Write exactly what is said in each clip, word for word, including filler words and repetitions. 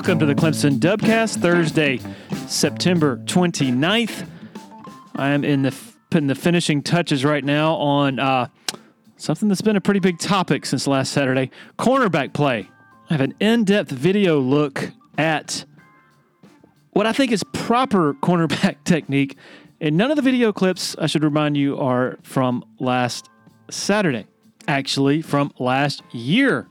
Welcome to the Clemson Dubcast, Thursday, September twenty-ninth. I am in the putting the finishing touches right now on uh, something that's been a pretty big topic since last Saturday, cornerback play. I have an in-depth video look at what I think is proper cornerback technique, and none of the video clips, I should remind you, are from last Saturday, actually from last year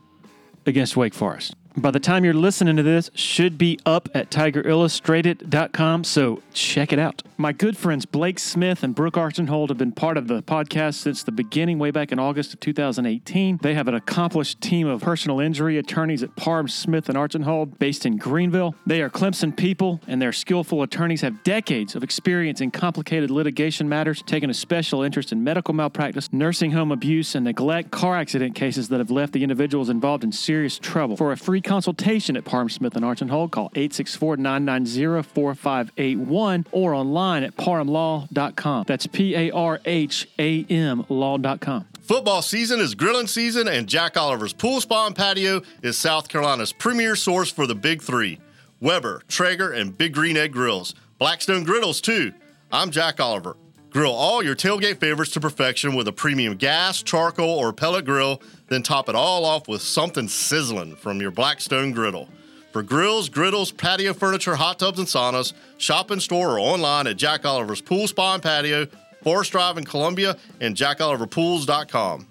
against Wake Forest. By the time you're listening to this, should be up at Tiger Illustrated dot com, so check it out. My good friends Blake Smith and Brooke Archenhold have been part of the podcast since the beginning, way back in August of two thousand eighteen. They have an accomplished team of personal injury attorneys at Parham Smith and Archenhold, based in Greenville. They are Clemson people, and their skillful attorneys have decades of experience in complicated litigation matters, taking a special interest in medical malpractice, nursing home abuse, and neglect car accident cases that have left the individuals involved in serious trouble. For a free consultation at Parham Smith and Archenhold, call eight six four, nine nine zero, four five eight one or online at parham law dot com. That's P A R H A M law dot com. Football season is grilling season, and Jack Oliver's Pool Spa and Patio is South Carolina's premier source for the big three: Weber, Traeger, and Big Green Egg grills. Blackstone griddles too. I'm Jack Oliver. Grill all your tailgate favorites to perfection with a premium gas, charcoal, or pellet grill, then top it all off with something sizzling from your Blackstone griddle. For grills, griddles, patio furniture, hot tubs, and saunas, shop in store or online at Jack Oliver's Pool Spa and Patio, Forest Drive in Columbia, and jack oliver pools dot com.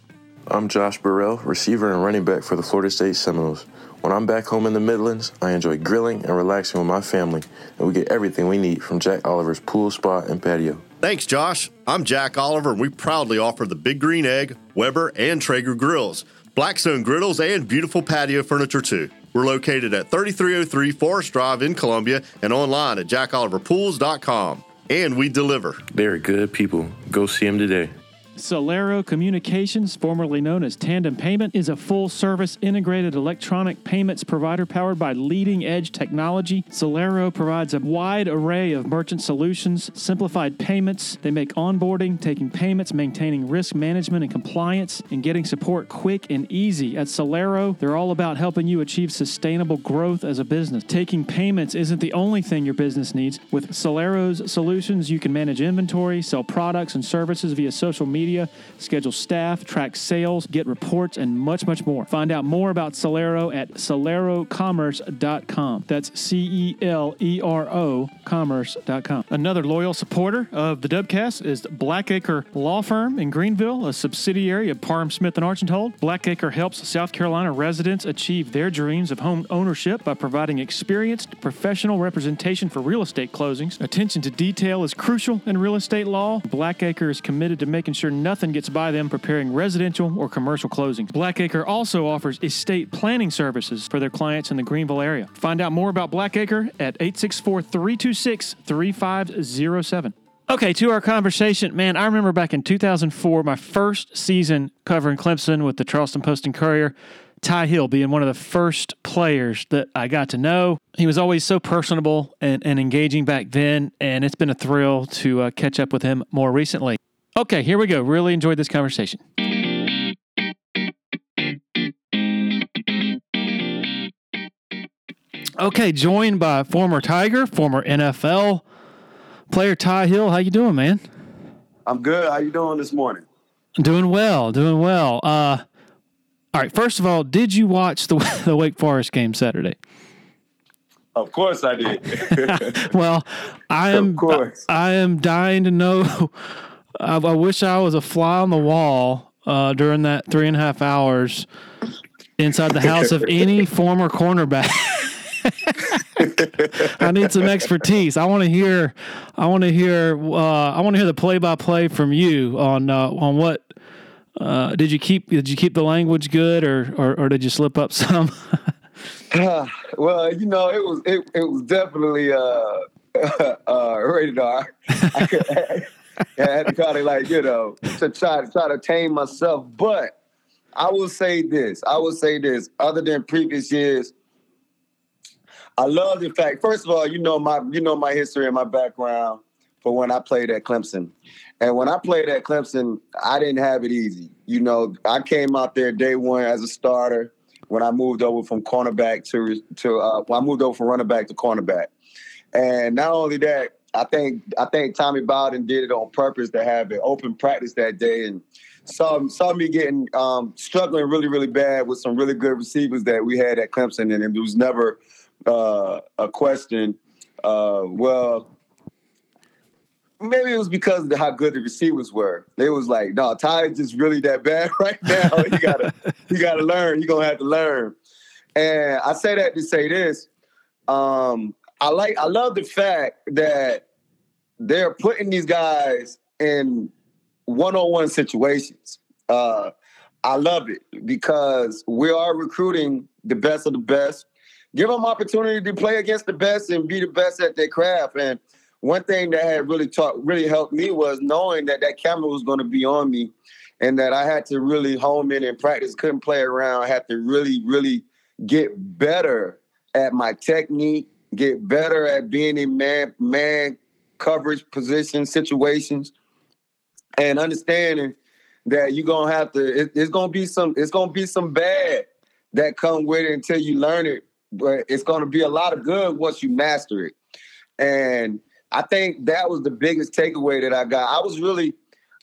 I'm Josh Burrell, receiver and running back for the Florida State Seminoles. When I'm back home in the Midlands, I enjoy grilling and relaxing with my family, and we get everything we need from Jack Oliver's Pool Spa and Patio. Thanks, Josh. I'm Jack Oliver, and we proudly offer the Big Green Egg, Weber, and Traeger grills, Blackstone griddles, and beautiful patio furniture, too. We're located at thirty-three oh three Forest Drive in Columbia and online at jack oliver pools dot com. And we deliver. They're good people. Go see them today. Celero Communications, formerly known as Tandem Payment, is a full-service integrated electronic payments provider powered by leading-edge technology. Celero provides a wide array of merchant solutions, simplified payments. They make onboarding, taking payments, maintaining risk management and compliance, and getting support quick and easy. At Celero, they're all about helping you achieve sustainable growth as a business. Taking payments isn't the only thing your business needs. With Celero's solutions, you can manage inventory, sell products and services via social media, schedule staff, track sales, get reports, and much, much more. Find out more about Celero at celero commerce dot com. That's C E L E R O commerce dot com. Another loyal supporter of the Dubcast is the Blackacre Law Firm in Greenville, a subsidiary of Parham Smith and Archenhold. Blackacre helps South Carolina residents achieve their dreams of home ownership by providing experienced, professional representation for real estate closings. Attention to detail is crucial in real estate law. Blackacre is committed to making sure nothing gets by them preparing residential or commercial closings. Blackacre also offers estate planning services for their clients in the Greenville area. Find out more about Blackacre at eight six four, three two six, three five zero seven. Okay, to our conversation, man, I remember back in two thousand four, my first season covering Clemson with the Charleston Post and Courier, Tye Hill being one of the first players that I got to know. He was always so personable and, and engaging back then, and it's been a thrill to uh, catch up with him more recently. Okay, here we go. Really enjoyed this conversation. Okay, joined by former Tiger, former N F L player Tye Hill. How you doing, man? I'm good. How you doing this morning? Doing well, doing well. Uh, all right, first of all, did you watch the, the Wake Forest game Saturday? Of course I did. Well, I am, of course. I, I am dying to know... I, I wish I was a fly on the wall uh, during that three and a half hours inside the house of any former cornerback. I need some expertise. I want to hear. I want to hear. Uh, I want to hear the play-by-play from you on uh, on what uh, did you keep? Did you keep the language good, or or, or did you slip up some? uh, well, you know, it was it, it was definitely uh, uh, rated R. I could, I, I had to kind of like, you know, to try to try to tame myself. But I will say this. I will say this. Other than previous years, I love the fact, first of all, you know my you know my history and my background for when I played at Clemson. And when I played at Clemson, I didn't have it easy. You know, I came out there day one as a starter. when I moved over from cornerback to to uh, when I moved over from running back to cornerback. And not only that, I think I think Tommy Bowden did it on purpose to have an open practice that day, and saw saw me getting um, struggling really really bad with some really good receivers that we had at Clemson, and it was never uh, a question. Uh, well, maybe it was because of how good the receivers were. They was like, "No, Tye just really that bad right now. You gotta you gotta learn. You are gonna have to learn." And I say that to say this. Um, I like, I love the fact that they're putting these guys in one-on-one situations. Uh, I love it because we are recruiting the best of the best. Give them opportunity to play against the best and be the best at their craft. And one thing that had really taught, really helped me was knowing that that camera was going to be on me and that I had to really home in and practice, couldn't play around. I had to really, really get better at my technique, get better at being in man man coverage position situations, and understanding that you're gonna have to. It, it's gonna be some. It's gonna be some bad that come with it until you learn it. But it's gonna be a lot of good once you master it. And I think that was the biggest takeaway that I got. I was really,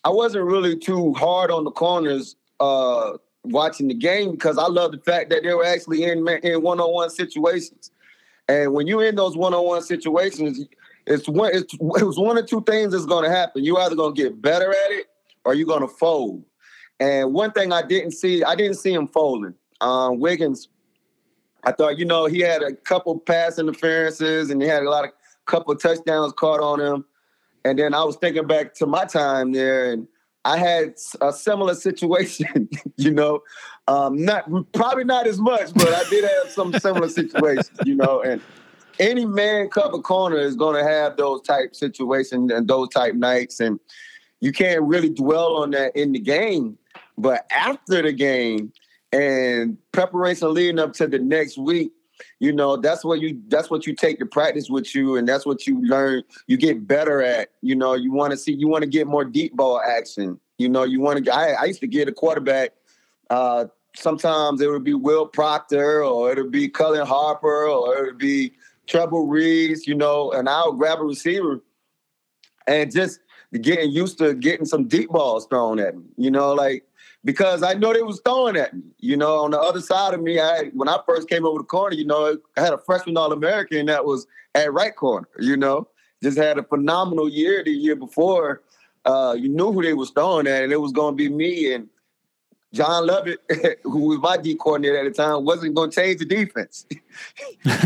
I wasn't really too hard on the corners uh, watching the game because I love the fact that they were actually in in one-on-one situations. And when you're in those one-on-one situations, it's one, it's, it was one or two things that's going to happen. You're either going to get better at it or you're going to fold. And one thing I didn't see, I didn't see him folding. Um, Wiggins, I thought, you know, he had a couple pass interferences and he had a lot of couple of touchdowns caught on him. And then I was thinking back to my time there, and I had a similar situation, you know, um, not probably not as much, but I did have some similar situations, you know. And any man cover corner is going to have those type situations and those type nights, and you can't really dwell on that in the game. But after the game and preparation leading up to the next week, you know, that's what you that's what you take to practice with you, and that's what you learn. You get better at, you know, you want to see, you want to get more deep ball action. You know, you want to. I, I used to get a quarterback. Uh, sometimes it would be Will Proctor, or it would be Cullen Harper, or it would be Treble Reeves. You know, and I'll grab a receiver and just getting used to getting some deep balls thrown at me. You know, like. Because I know they was throwing at me, you know, on the other side of me. I when I first came over the corner, you know, I had a freshman All-American that was at right corner, you know, just had a phenomenal year the year before. Uh, you knew who they was throwing at, and it was going to be me. And John Lovett, who was my D coordinator at the time, wasn't going to change the defense,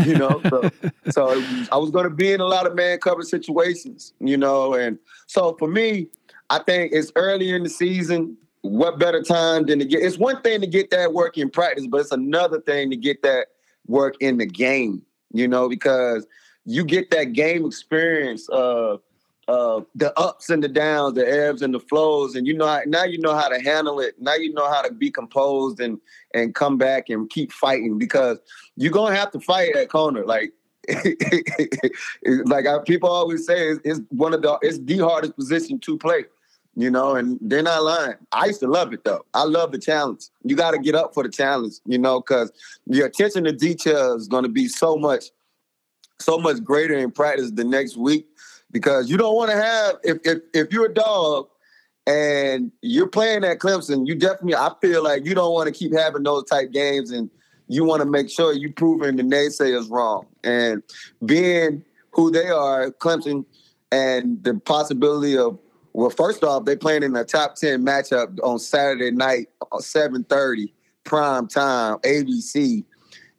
you know. So, so I was going to be in a lot of man cover situations, you know. And so for me, I think it's early in the season. What better time than to get? It's one thing to get that work in practice, but it's another thing to get that work in the game, you know, because you get that game experience of uh, the ups and the downs, the ebbs and the flows, and you know how, now you know how to handle it. Now you know how to be composed and and come back and keep fighting, because you're gonna have to fight at corner. Like like our people always say, it's, it's one of the it's the hardest position to play. You know, and they're not lying. I used to love it, though. I love the challenge. You got to get up for the challenge, you know, because the attention to detail is going to be so much, so much greater in practice the next week, because you don't want to have, if, if if you're a dog and you're playing at Clemson, you definitely, I feel like you don't want to keep having those type games, and you want to make sure you're proving the naysayers wrong. And being who they are, Clemson, and the possibility of, well, first off, they're playing in a top ten matchup on Saturday night, seven thirty, prime time, A B C.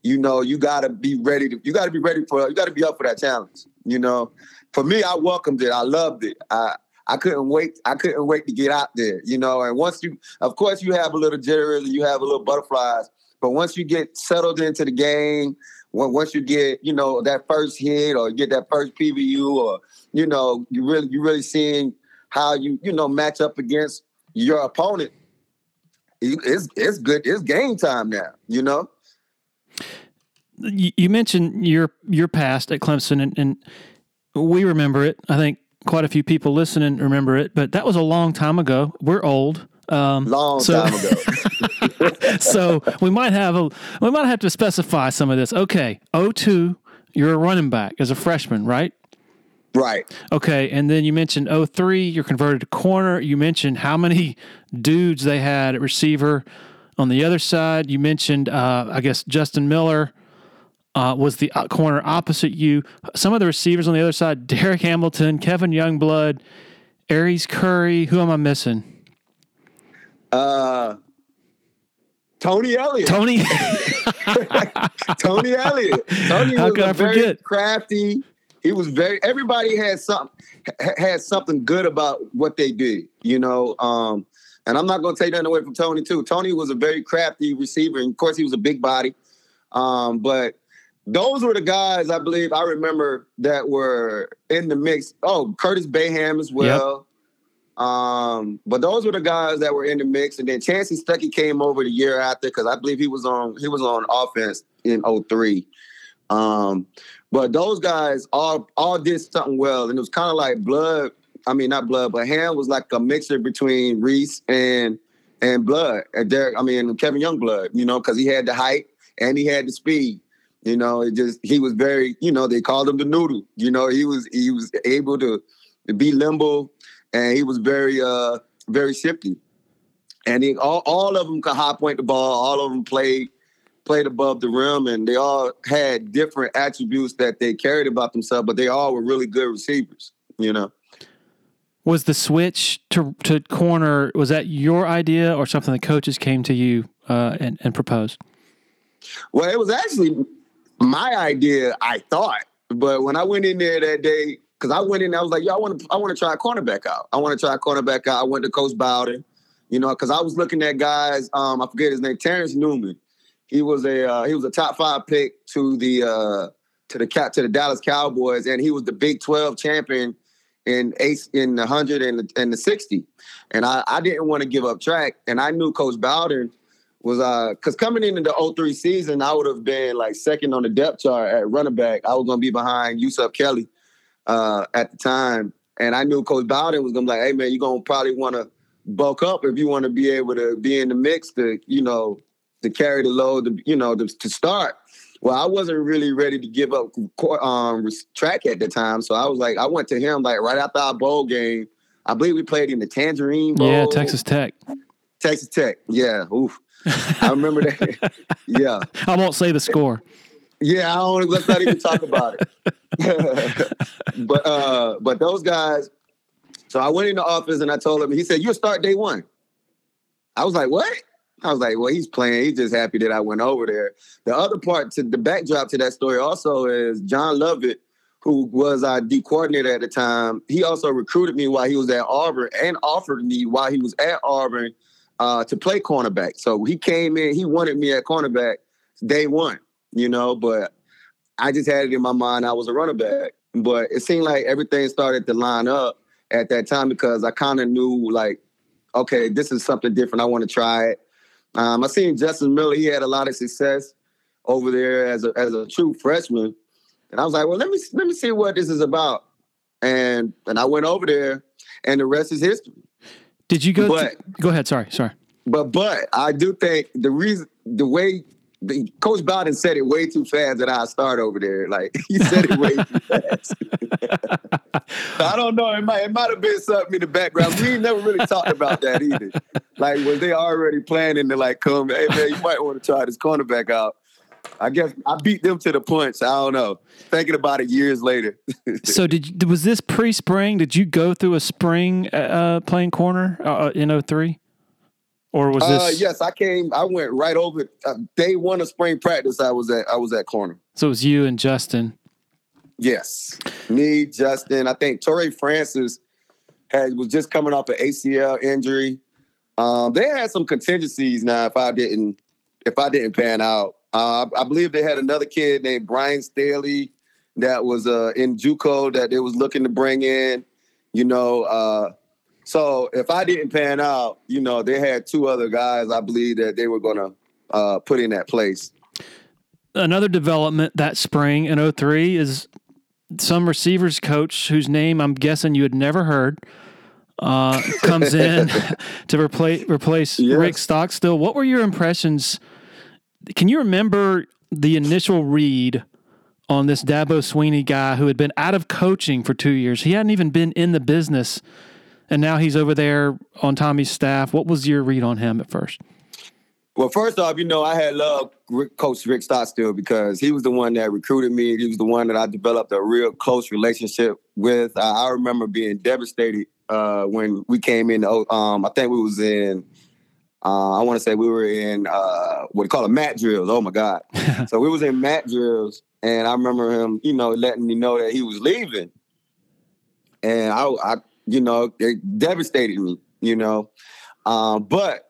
You know, you gotta be ready to. You gotta be ready for. You gotta be up for that challenge. You know, for me, I welcomed it. I loved it. I I couldn't wait. I couldn't wait to get out there. You know, and once you, of course, you have a little jitters and you have a little butterflies. But once you get settled into the game, once you get, you know, that first hit or get that first P B U, or you know, you really you really seeing how you, you know, match up against your opponent, it's it's good. It's game time now, you know? You mentioned your your past at Clemson, and, and we remember it. I think quite a few people listening remember it, but that was a long time ago. We're old. Um, Long so, time ago. So we might have a we might have to specify some of this. Okay, oh two, you're a running back as a freshman, right? Right. Okay, and then you mentioned oh three, you're converted to corner. You mentioned how many dudes they had at receiver. On the other side, you mentioned, uh, I guess, Justin Miller uh, was the corner opposite you. Some of the receivers on the other side, Derek Hamilton, Kevin Youngblood, Aries Curry. Who am I missing? Uh, Tony Elliott. Tony Tony Elliott. Tony How was could I very forget? crafty. He was very – everybody had something, had something good about what they did, you know. Um, and I'm not going to take that away from Tony, too. Tony was a very crafty receiver, and, of course, he was a big body. Um, but those were the guys, I believe, I remember that were in the mix. Oh, Curtis Boehm as well. Yep. Um, but those were the guys that were in the mix. And then Chancey Stuckey came over the year after because I believe he was on he was on offense in oh three. Um, but those guys all, all did something well. And it was kind of like blood. I mean, not blood, but Ham was like a mixture between Reese and, and blood and Derek. I mean, Kevin Youngblood, you know, cause he had the height and he had the speed, you know, it just, he was very, you know, they called him the noodle, you know, he was, he was able to, to be nimble and he was very, uh, very shifty. And he, all, all of them could high point the ball. All of them played. played above the rim, and they all had different attributes that they carried about themselves, but they all were really good receivers, you know. Was the switch to to corner, was that your idea or something the coaches came to you uh, and, and proposed? Well, it was actually my idea, I thought. But when I went in there that day, because I went in, I was like, yo, I want to I want to try a cornerback out. I want to try a cornerback out. I went to Coach Bowden, you know, because I was looking at guys, um, I forget his name, Terrence Newman. He was a uh, he was a top five pick to the uh, to the cat to the Dallas Cowboys, and he was the Big twelve champion in eight in the hundred and, and the sixty. And I, I didn't want to give up track, and I knew Coach Bowden was because uh, coming into the oh three season, I would have been like second on the depth chart at running back. I was gonna be behind Yusuf Kelly uh, at the time, and I knew Coach Bowden was gonna be like, hey man, you're gonna probably want to bulk up if you want to be able to be in the mix to you know. to carry the load, to, you know, to, to start. Well, I wasn't really ready to give up um, track at the time. So I was like, I went to him like right after our bowl game. I believe we played in the Tangerine Bowl. Yeah, Texas Tech. Texas Tech. Yeah. Oof. I remember that. Yeah. I won't say the score. Yeah, I don't, let's not even talk about it. but uh, but those guys, so I went in the office and I told him, he said, you'll start day one. I was like, what? I was like, well, he's playing. He's just happy that I went over there. The other part to the backdrop to that story also is John Lovett, who was our D coordinator at the time. He also recruited me while he was at Auburn and offered me while he was at Auburn uh, to play cornerback. So he came in. He wanted me at cornerback day one, you know, but I just had it in my mind I was a running back. But it seemed like everything started to line up at that time because I kind of knew, like, okay, this is something different. I want to try it. Um, I seen Justin Miller. He had a lot of success over there as a as a true freshman, and I was like, "Well, let me let me see what this is about." And and I went over there, and the rest is history. Did you go? But, to, go ahead. Sorry, sorry. But but I do think the reason the way the Coach Bowden said it way too fast that I start over there. Like he said it way too fast. So I don't know. It might it might have been something in the background. We ain't never really talked about that either. Like, was they already planning to, like, come, hey, man, you might want to try this cornerback out. I guess I beat them to the punch. I don't know. Thinking about it years later. So did you, was this pre-spring? Did you go through a spring uh, playing corner uh, in oh three? Or was this? Uh, yes, I came. I went right over. Uh, day one of spring practice, I was at I was at corner. So it was you and Justin? Yes. Me, Justin. I think Torrey Francis had was just coming off an A C L injury. Um, they had some contingencies now. If I didn't, if I didn't pan out, uh, I, I believe they had another kid named Brian Staley that was uh, in JUCO that they was looking to bring in. You know, uh, so if I didn't pan out, you know, they had two other guys I believe that they were gonna uh, put in that place. Another development that spring in oh three is some receivers coach whose name I'm guessing you had never heard. uh, comes in to replace replace yes. Rick Stockstill. What were your impressions? Can you remember the initial read on this Dabo Swinney guy who had been out of coaching for two years? He hadn't even been in the business, and now he's over there on Tommy's staff. What was your read on him at first? Well, first off, you know, I had loved Rick, Coach Rick Stockstill because he was the one that recruited me. He was the one that I developed a real close relationship with. I, I remember being devastated uh, when we came in. Um, I think we was in, uh, I want to say we were in uh, what they call it, mat drills. Oh, my God. So we was in mat drills, and I remember him, you know, letting me know that he was leaving. And I, I you know, it devastated me, you know. Um, but...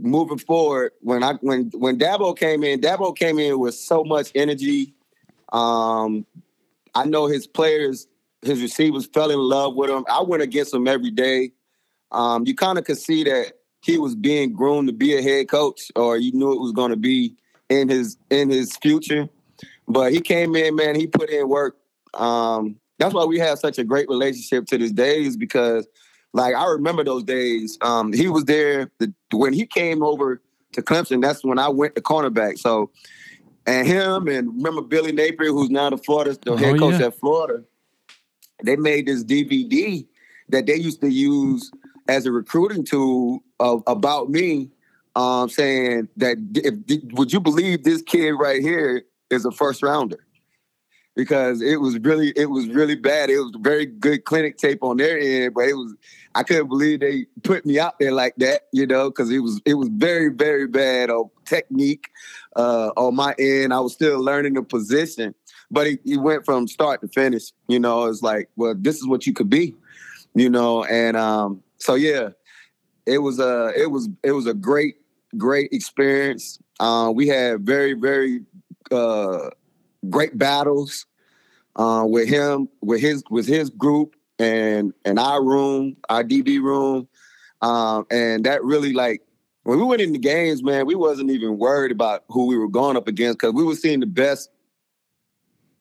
Moving forward, when I when when Dabo came in, Dabo came in with so much energy. Um, I know his players, his receivers fell in love with him. I went against him every day. Um, you kind of could see that he was being groomed to be a head coach, or you knew it was going to be in his in his future. But he came in, man. He put in work. Um, that's why we have such a great relationship to this day, is because. Like, I remember those days. Um, he was there. The, when he came over to Clemson, that's when I went to cornerback. So, and him, and remember Billy Napier, who's now the Florida, the head oh, coach yeah. at Florida, they made this D V D that they used to use as a recruiting tool of, about me, um, saying that, if, would you believe this kid right here is a first-rounder? Because it was really, it was really bad. It was very good clinic tape on their end, but it was, I couldn't believe they put me out there like that, you know, because it was, it was very, very bad on technique uh, on my end. I was still learning the position, but it, it went from start to finish. You know, it's like, well, this is what you could be, you know, and um, so yeah, it was a, it was, it was a great, great experience. Uh, we had very, very uh, great battles. Uh, with him, with his, with his group, and and our room, our D B room, um, and that really, like, when we went into games, man, we wasn't even worried about who we were going up against because we were seeing the best,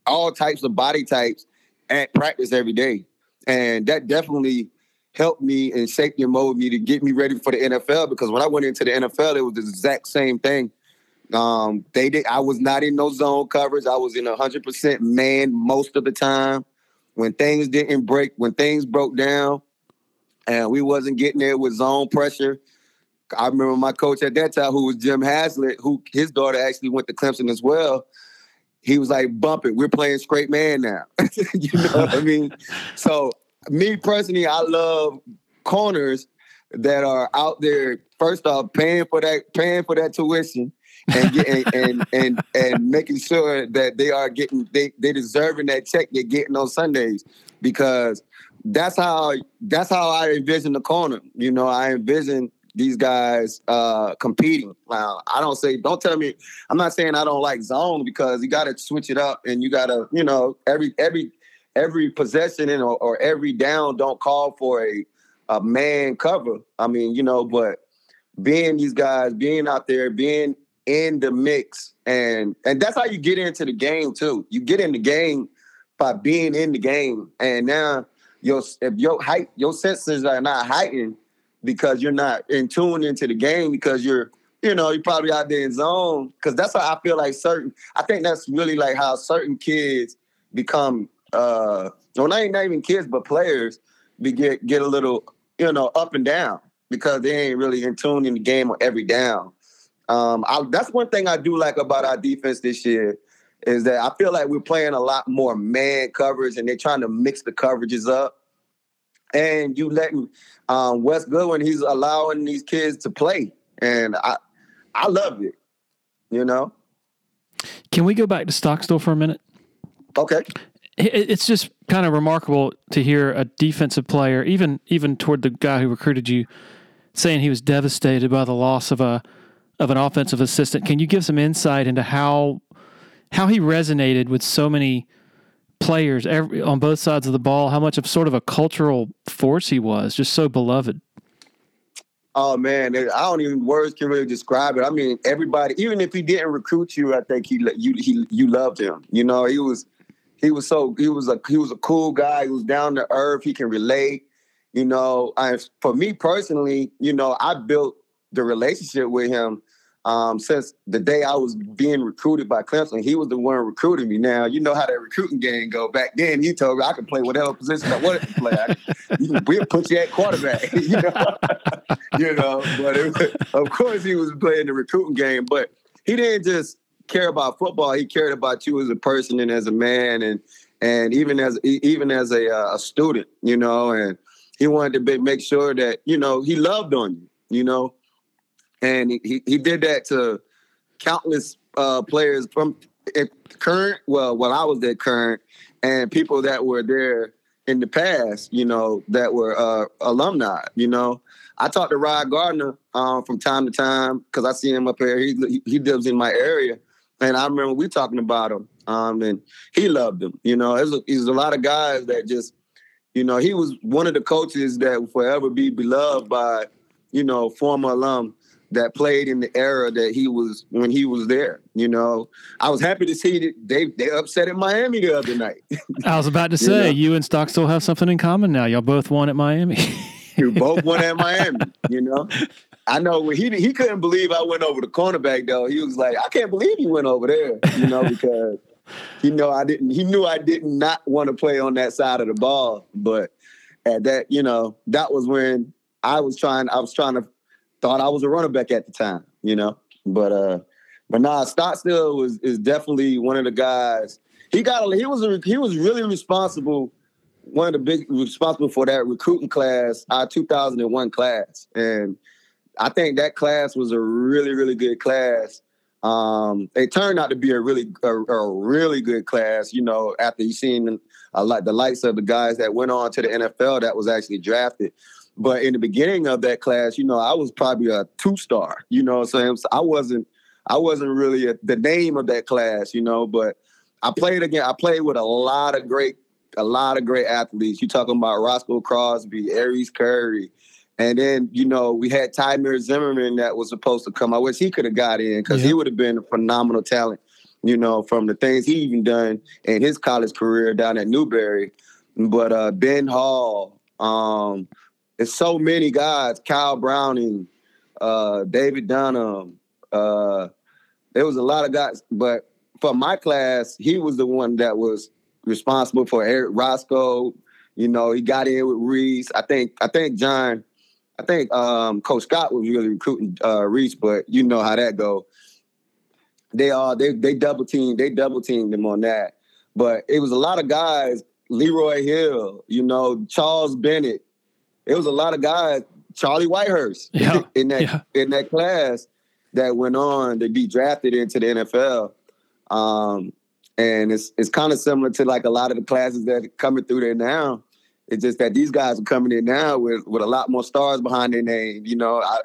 all types of body types, at practice every day, and that definitely helped me and shaped and molded me to get me ready for the N F L. Because when I went into the N F L, it was the exact same thing. Um, they did. I was not in no zone coverage. I was in one hundred percent man most of the time. When things didn't break, when things broke down, and we wasn't getting there with zone pressure. I remember my coach at that time, who was Jim Haslett, who his daughter actually went to Clemson as well. He was like, "Bump it, we're playing straight man now." You know what I mean? So, me personally, I love corners that are out there. First off, paying for that, paying for that tuition. and, get, and and and and making sure that they are getting they they deserving that check they're getting on Sundays, because that's how that's how I envision the corner. You know, I envision these guys uh, competing. Now, I don't say don't tell me I'm not saying I don't like zone, because you got to switch it up, and you got to, you know, every every every possession and or, or every down don't call for a a man cover. I mean, you know, but being these guys, being out there, being in the mix, and and that's how you get into the game too. You get in the game by being in the game, and now your if your height your senses are not heightened because you're not in tune into the game, because you're you know you're probably out there in zone. Because that's how I feel like certain. I think that's really like how certain kids become. uh Well, not even kids, but players be get get a little you know up and down because they ain't really in tune in the game on every down. Um, I, that's one thing I do like about our defense this year, is that I feel like we're playing a lot more man coverage, and they're trying to mix the coverages up. And you letting um, Wes Goodwin, he's allowing these kids to play, and I, I love it. You know. Can we go back to Stockstill for a minute? Okay. It's just kind of remarkable to hear a defensive player, even even toward the guy who recruited you, saying he was devastated by the loss of a. of an offensive assistant. Can you give some insight into how how he resonated with so many players every, on both sides of the ball, how much of sort of a cultural force he was, just so beloved? Oh, man, I don't even, words can really describe it. I mean, everybody, even if he didn't recruit you, I think he you he, you loved him. You know, he was he was so, he was a, he was a cool guy. He was down to earth. He can relate. You know, I, for me personally, you know, I built the relationship with him um, since the day I was being recruited by Clemson. He was the one recruiting me. Now, you know how that recruiting game go. Back then, he told me I could play whatever position I wanted to play. I, you can, we'll put you at quarterback, you know. you know, but it, of course he was playing the recruiting game. But he didn't just care about football. He cared about you as a person and as a man, and and even as even as a, uh, a student, you know, and he wanted to be, make sure that, you know, he loved on you, you know, and he, he did that to countless uh, players from current, well, when I was at current, and people that were there in the past, you know, that were uh, alumni, you know. I talked to Rod Gardner um, from time to time because I see him up here. He, he lives in my area, and I remember we talking about him, um, and he loved him, you know. There's a, there's a lot of guys that just, you know, he was one of the coaches that will forever be beloved by, you know, former alum that played in the era that he was, when he was there. You know, I was happy to see that they they upset at Miami the other night. I was about to say, you know? You and Stockstill have something in common now. Y'all both won at Miami. You both won at Miami, you know. I know when he he couldn't believe I went over the cornerback, though. He was like, I can't believe you went over there, you know, because – You know, I didn't. He knew I did not want to play on that side of the ball. But at that, you know, that was when I was trying. I was trying to thought I was a running back at the time. You know, but uh, but nah, Stockstill was is definitely one of the guys. He got. He was. A, he was really responsible. One of the big responsible for that recruiting class, our two thousand one class, and I think that class was a really, really good class. Um, it turned out to be a really, a, a really good class, you know, after you seen a lot, the likes of the guys that went on to the N F L that was actually drafted. But in the beginning of that class, you know, I was probably a two-star, you know, so I wasn't, I wasn't really a, the name of that class, you know, but I played again. I played with a lot of great, a lot of great athletes. You're talking about Roscoe Crosby, Aries Curry. And then, you know, we had Tymir Zimmerman that was supposed to come. I wish he could have got in because yeah. he would have been a phenomenal talent, you know, from the things he even done in his college career down at Newberry. But uh, Ben Hall, um, there's so many guys, Kyle Browning, uh, David Dunham. Uh, there was a lot of guys. But for my class, he was the one that was responsible for Eric Roscoe. You know, he got in with Reese. I think, I think John... I think um, Coach Scott was really recruiting uh, Reese, but you know how that go. They all they they double teamed they double teamed him on that, but it was a lot of guys. Leroy Hill, you know, Charles Bennett. It was a lot of guys. Charlie Whitehurst yeah. in that yeah. in that class that went on to be drafted into the N F L, um, and it's it's kind of similar to like a lot of the classes that are coming through there now. It's just that these guys are coming in now with, with a lot more stars behind their name, you know, I,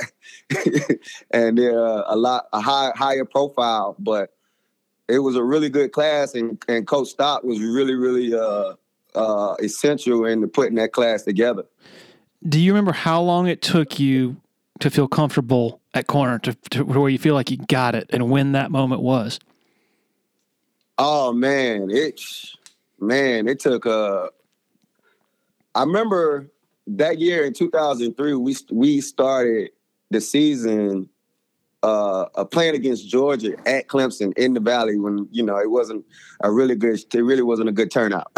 and they're a lot a high, higher profile. But it was a really good class, and, and Coach Stock was really, really uh, uh, essential in putting that class together. Do you remember how long it took you to feel comfortable at corner, to, to where you feel like you got it, and when that moment was? Oh, man, it, man, it took a... Uh, I remember that year in two thousand three, we we started the season uh, uh, playing against Georgia at Clemson in the Valley when, you know, it wasn't a really good, it really wasn't a good turnout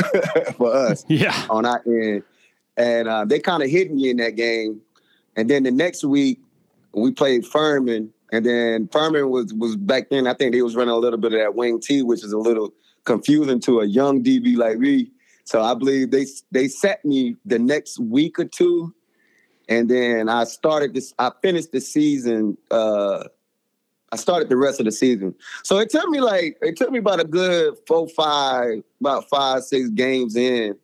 for us yeah. on our end. And uh, they kind of hit me in that game. And then the next week, we played Furman. And then Furman was, was back then, I think they was running a little bit of that wing T, which is a little confusing to a young D B like me. So I believe they they set me the next week or two, and then I started this. I finished the season. Uh, I started the rest of the season. So it took me like it took me about a good four, five, about five, six games in,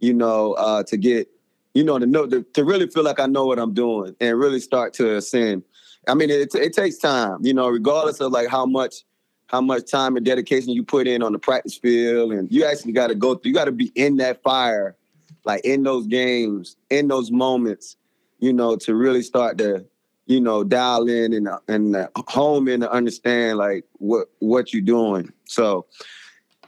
you know, uh, to get, you know, to know to, to really feel like I know what I'm doing and really start to ascend. I mean, it it takes time, you know, regardless of like how much. how much time and dedication you put in on the practice field. And you actually got to go through, you got to be in that fire, like in those games, in those moments, you know, to really start to, you know, dial in and, and home in to understand like what, what you're doing. So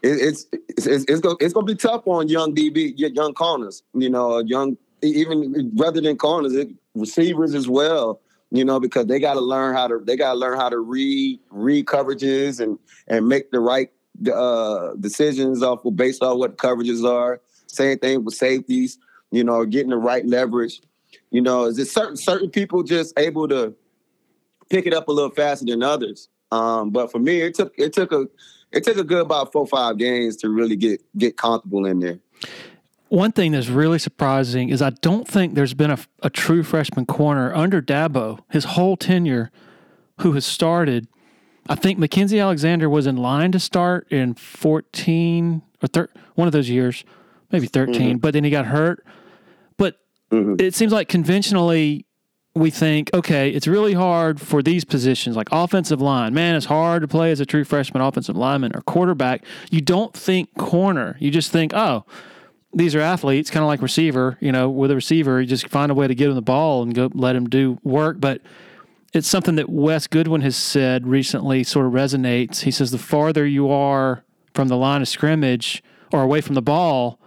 it, it's, it's, it's, it's going to be tough on young D B, young corners, you know, young even rather than corners, it, receivers as well. You know, because they got to learn how to they got to learn how to read read coverages and and make the right uh, decisions off of based on what coverages are. Same thing with safeties. You know, getting the right leverage. You know, is it certain certain people just able to pick it up a little faster than others? Um, but for me, it took it took a it took a good about four or five games to really get get comfortable in there. One thing that's really surprising is I don't think there's been a, a true freshman corner under Dabo his whole tenure who has started. I think Mackenzie Alexander was in line to start in fourteen or thir- one of those years, maybe thirteen, mm-hmm. but then he got hurt. But mm-hmm. it seems like conventionally we think, okay, it's really hard for these positions, like offensive line. Man, it's hard to play as a true freshman offensive lineman or quarterback. You don't think corner. You just think, oh, these are athletes, kind of like receiver, you know, with a receiver, you just find a way to get him the ball and go let him do work. But it's something that Wes Goodwin has said recently sort of resonates. He says the farther you are from the line of scrimmage or away from the ball,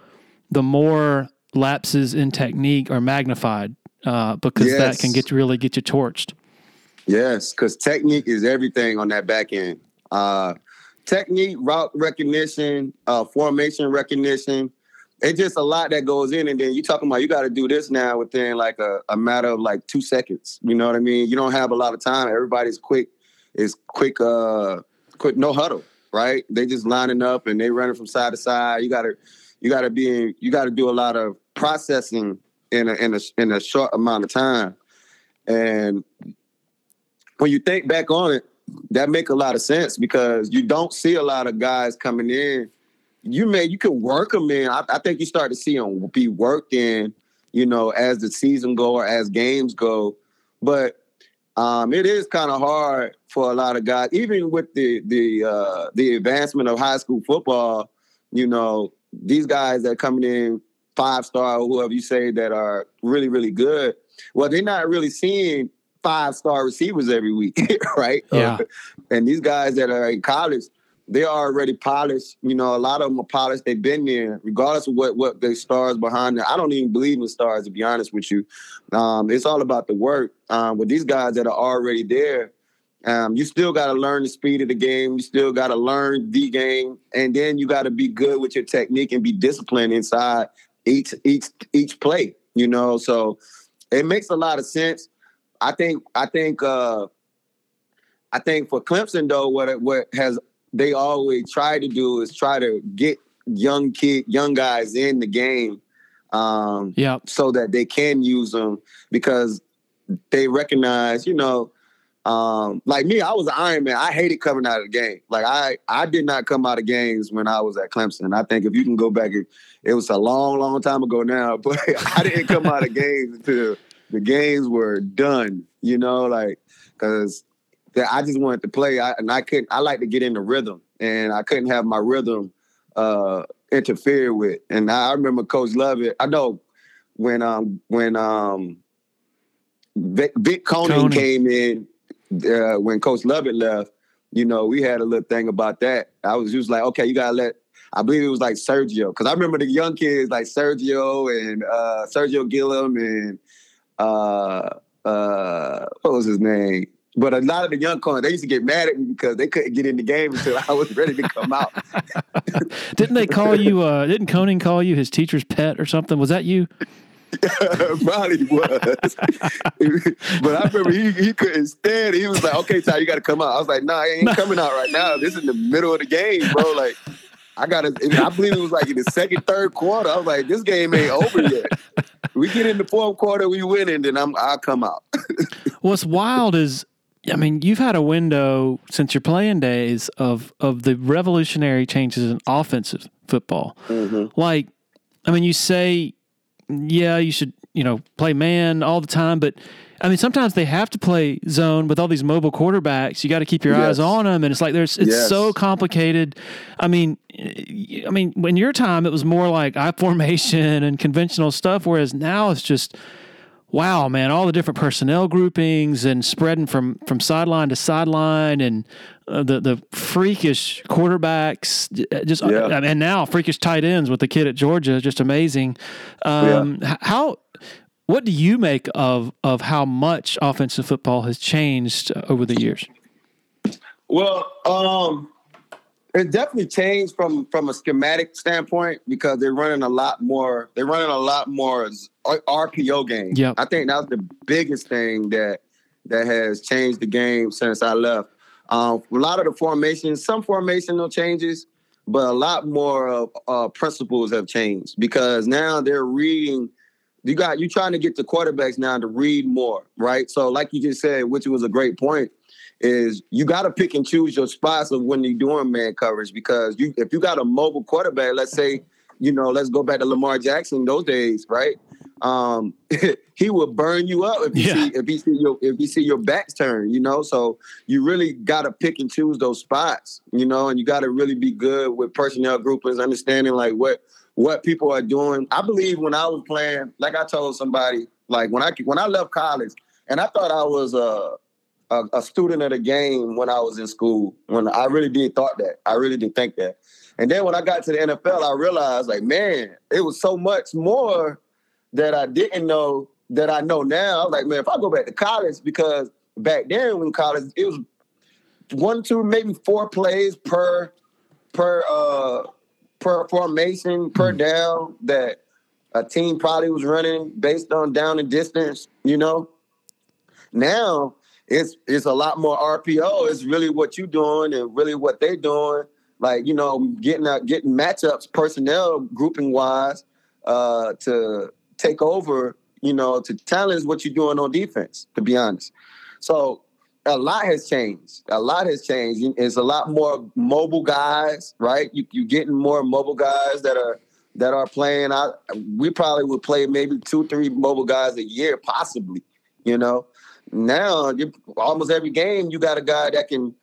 the more lapses in technique are magnified uh, because yes. that can get really get you torched. Yes, because technique is everything on that back end. Uh, technique, route recognition, uh, formation recognition. It's just a lot that goes in, and then you're talking about you got to do this now within like a, a matter of like two seconds. You know what I mean? You don't have a lot of time. Everybody's quick, is quick, uh, quick, no huddle, right? They just lining up and they running from side to side. You gotta, you gotta be, you gotta do a lot of processing in a in a in a short amount of time. And when you think back on it, that make a lot of sense because you don't see a lot of guys coming in. You may you can work them in. I, I think you start to see them be worked in, you know, as the season go or as games go. But um, it is kind of hard for a lot of guys, even with the the uh, the advancement of high school football. You know, these guys that are coming in five star, or whoever you say that are really really good. Well, they're not really seeing five star receivers every week, right? Yeah. And these guys that are in college, they're already polished. You know, a lot of them are polished. They've been there, regardless of what, what the stars behind them. I don't even believe in stars, to be honest with you. Um, it's all about the work. Um, with these guys that are already there, um, you still got to learn the speed of the game. You still got to learn the game. And then you got to be good with your technique and be disciplined inside each each each play, you know. So it makes a lot of sense. I think, I think, uh, I think for Clemson, though, what what has – they always try to do is try to get young kid, young guys in the game um, yeah. so that they can use them because they recognize, you know, um, like me, I was an Iron Man. I hated coming out of the game. Like I, I did not come out of games when I was at Clemson. I think if you can go back, it, it was a long, long time ago now, but I didn't come out of games until the games were done, you know, like, cause that I just wanted to play, I, and I couldn't. I like to get in the rhythm, and I couldn't have my rhythm uh, interfered with. And I, I remember Coach Lovett. I know when um, when um, Vic, Vic Conan, Conan came in uh, when Coach Lovett left. You know, we had a little thing about that. I was just like, okay, you gotta let. I believe it was like Sergio, because I remember the young kids like Sergio and uh, Sergio Gillum and uh, uh, what was his name. But a lot of the young corners, they used to get mad at me because they couldn't get in the game until I was ready to come out. Didn't they call you, uh, didn't Conan call you his teacher's pet or something? Was that you? Probably was. But I remember he, he couldn't stand it. He was like, okay, Ty, you got to come out. I was like, nah, I ain't coming out right now. This is in the middle of the game, bro. Like, I got to, I believe it was like in the second, third quarter. I was like, this game ain't over yet. We get in the fourth quarter, we win, and then I'm, I'll come out. What's wild is, I mean, you've had a window since your playing days of, of the revolutionary changes in offensive football. Mm-hmm. Like, I mean, you say, yeah, you should, you know, play man all the time, but I mean, sometimes they have to play zone with all these mobile quarterbacks. You got to keep your yes. eyes on them, and it's like there's it's yes. so complicated. I mean, I mean, in your time, it was more like I formation and conventional stuff, whereas now it's just. Wow, man, all the different personnel groupings and spreading from, from sideline to sideline and uh, the, the freakish quarterbacks. Just yeah. And now freakish tight ends with the kid at Georgia is just amazing. Um, yeah. How What do you make of of how much offensive football has changed over the years? Well, um, it definitely changed from, from a schematic standpoint because they're running a lot more. They're running a lot more R P O games. Yep. I think that's the biggest thing that that has changed the game since I left. Um, a lot of the formations, some formational changes, but a lot more of uh, principles have changed because now they're reading. You got you trying to get the quarterbacks now to read more, right? So, like you just said, which was a great point, is you got to pick and choose your spots of when you're doing man coverage because you if you got a mobile quarterback, let's say, you know, let's go back to Lamar Jackson those days, right? Um, he will burn you up if you yeah. see if he see your if he see your backs turn, you know. So you really got to pick and choose those spots, you know, and you got to really be good with personnel groupings, understanding like what. what people are doing. I believe when I was playing, like I told somebody, like when I when I left college, and I thought I was a, a, a student of the game when I was in school. When I really did thought that. I really didn't think that. And then when I got to the N F L, I realized, like, man, it was so much more that I didn't know that I know now. I was like, man, if I go back to college, because back then when college, it was one, two, maybe four plays per, per, uh, per formation, per down that a team probably was running based on down and distance, you know. Now it's it's a lot more R P O. It's really what you're doing and really what they're doing. Like, you know, getting out, getting matchups, personnel grouping wise, uh, to take over, you know, to challenge what you're doing on defense, to be honest. So a lot has changed. A lot has changed. It's a lot more mobile guys, right? You, you're getting more mobile guys that are that are playing. I, we probably would play maybe two, three mobile guys a year, possibly, you know? Now, you, almost every game, you got a guy that can,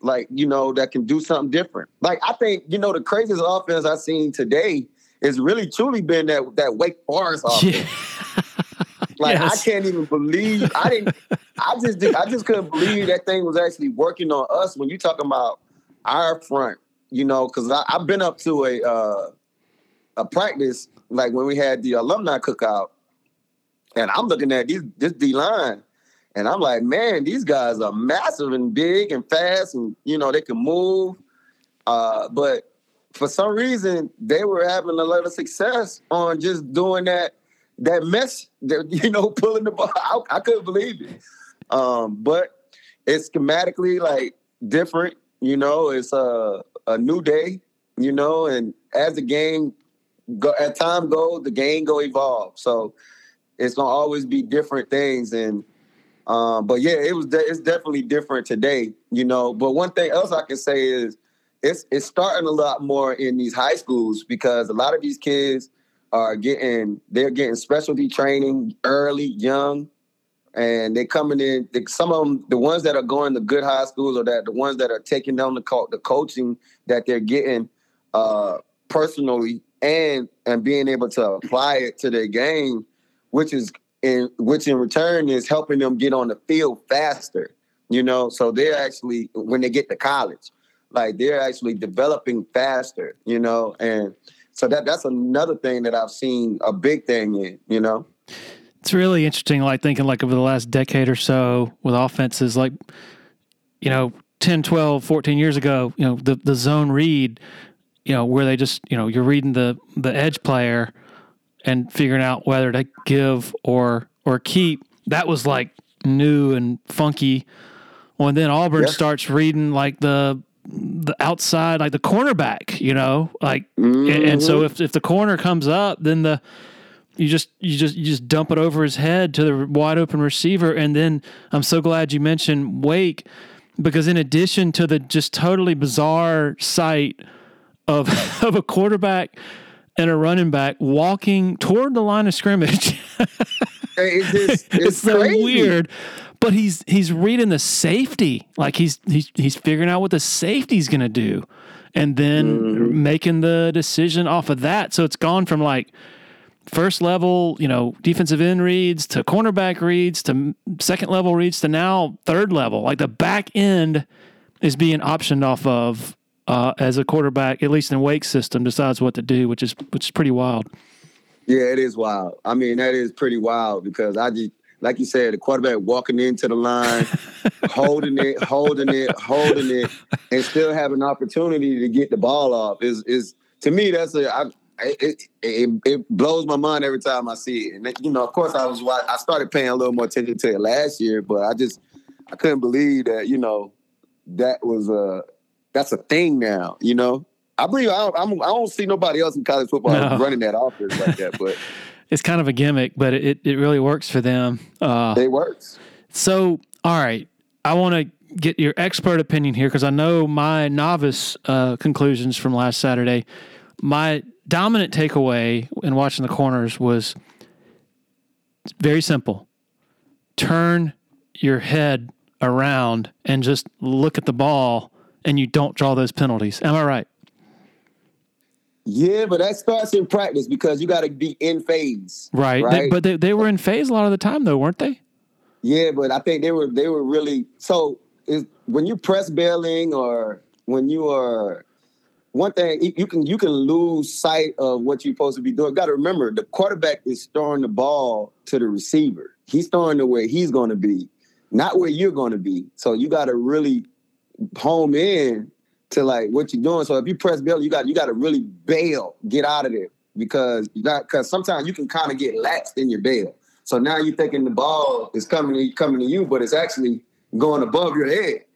like, you know, that can do something different. Like, I think, you know, the craziest offense I've seen today is really truly been that, that Wake Forest offense. Yeah. Like, yes. I can't even believe I didn't. I just did, I just couldn't believe that thing was actually working on us when you talking about our front, you know. Because I've been up to a uh, a practice like when we had the alumni cookout, and I'm looking at these this D line, and I'm like, man, these guys are massive and big and fast, and you know they can move. Uh, but for some reason, they were having a lot of success on just doing that. That mess, that, you know, pulling the ball out, I, I couldn't believe it. Um, but it's schematically, like, different, you know. It's a, a new day, you know, and as the game, go, as time goes, the game go evolve. So it's going to always be different things. And um, But, yeah, it was de- it's definitely different today, you know. But one thing else I can say is it's it's starting a lot more in these high schools because a lot of these kids – are getting they're getting specialty training early, young, and they're coming in. They, some of them, the ones that are going to good high schools, or that the ones that are taking on the co- the coaching that they're getting uh, personally and and being able to apply it to their game, which is in which in return is helping them get on the field faster. You know, so they're actually when they get to college, like they're actually developing faster. You know, and So that that's another thing that I've seen a big thing in, you know? It's really interesting, like, thinking, like, over the last decade or so with offenses, like, you know, ten, twelve, fourteen years ago, you know, the, the zone read, you know, where they just, you know, you're reading the, the edge player and figuring out whether to give or or keep. That was, like, new and funky. Well, and then Auburn yeah. starts reading, like, the... the outside, like the cornerback, you know, like, mm-hmm. and, and so if, if the corner comes up, then the, you just, you just, you just dump it over his head to the wide open receiver. And then I'm so glad you mentioned Wake, because in addition to the just totally bizarre sight of, of a quarterback and a running back walking toward the line of scrimmage, it's, it's, it's so crazy. Weird. But he's he's reading the safety, like he's he's he's figuring out what the safety's gonna do, and then mm-hmm. making the decision off of that. So it's gone from like first level, you know, defensive end reads to cornerback reads to second level reads to now third level. Like the back end is being optioned off of uh, as a quarterback, at least in Wake's system, decides what to do, which is which is pretty wild. Yeah, it is wild. I mean, that is pretty wild because I just, like you said, the quarterback walking into the line, holding it, holding it, holding it, and still have an opportunity to get the ball off is is to me that's a I, it, it it blows my mind every time I see it. And you know, of course, I was I started paying a little more attention to it last year, but I just I couldn't believe that you know that was a that's a thing now. You know, I believe I don't, I'm, I don't see nobody else in college football no. running that offense like that, but. It's kind of a gimmick, but it, it really works for them. Uh, it works. So, all right, I want to get your expert opinion here because I know my novice uh, conclusions from last Saturday. My dominant takeaway in watching the corners was very simple. Turn your head around and just look at the ball, and you don't draw those penalties. Am I right? Yeah, but that starts in practice because you got to be in phase, right? right? They, but they, they were in phase a lot of the time, though, weren't they? Yeah, but I think they were they were really so. Is when you press bailing or when you are one thing you can you can lose sight of what you're supposed to be doing. Got to remember the quarterback is throwing the ball to the receiver. He's throwing to where he's going to be, not where you're going to be. So you got to really home in to like what you're doing. So if you press bail, you got you got to really bail, get out of there because you got because sometimes you can kind of get laxed in your bail. So now you're thinking the ball is coming to, coming to you, but it's actually going above your head,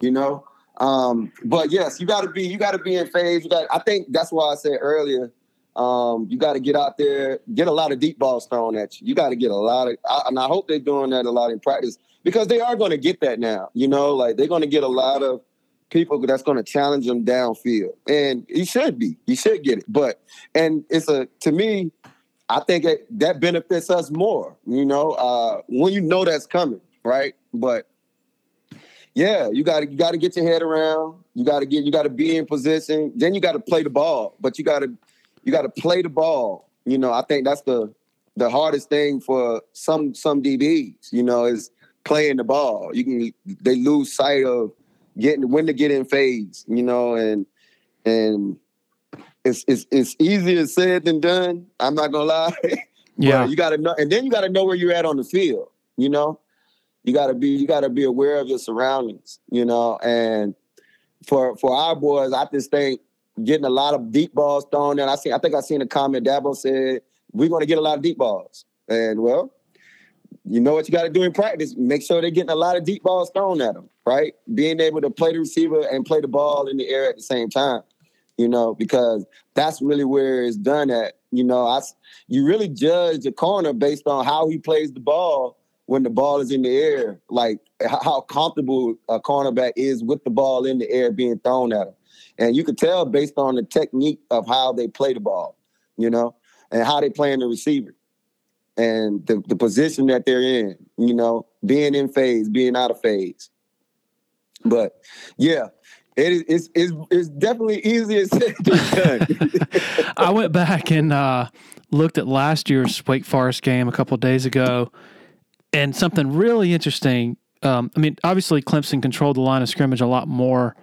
you know. Um, but yes, you got to be you got to be in phase. You got I think that's why I said earlier, um, you got to get out there, get a lot of deep balls thrown at you. You got to get a lot of, I, and I hope they're doing that a lot in practice because they are going to get that now, you know. Like they're going to get a lot of people that's going to challenge them downfield. And he should be. He should get it. But, and it's a, to me, I think it, that benefits us more, you know, uh, when you know that's coming, right? But, yeah, you got to you got to get your head around. You got to get, you got to be in position. Then you got to play the ball. But you got to, you got to play the ball. You know, I think that's the, the hardest thing for some, some D Bs, you know, is playing the ball. You can, they lose sight of, getting when to get in phase, you know, and and it's it's it's easier said than done. I'm not gonna lie. Yeah, you gotta know, and then you gotta know where you're at on the field. You know, you gotta be you gotta be aware of your surroundings. You know, and for for our boys, I just think getting a lot of deep balls thrown in. I see. I think I seen a comment. Dabo said we're gonna get a lot of deep balls, and well, you know what you got to do in practice. Make sure they're getting a lot of deep balls thrown at them, right? Being able to play the receiver and play the ball in the air at the same time, you know, because that's really where it's done at. You know, I, you really judge the corner based on how he plays the ball when the ball is in the air, like how comfortable a cornerback is with the ball in the air being thrown at him. And you could tell based on the technique of how they play the ball, you know, and how they play in the receiver. And the, the position that they're in, you know, being in phase, being out of phase. But yeah, it is it's it's, it's definitely easier said than done. I went back and uh, looked at last year's Wake Forest game a couple of days ago, and something really interesting. Um, I mean, obviously Clemson controlled the line of scrimmage a lot more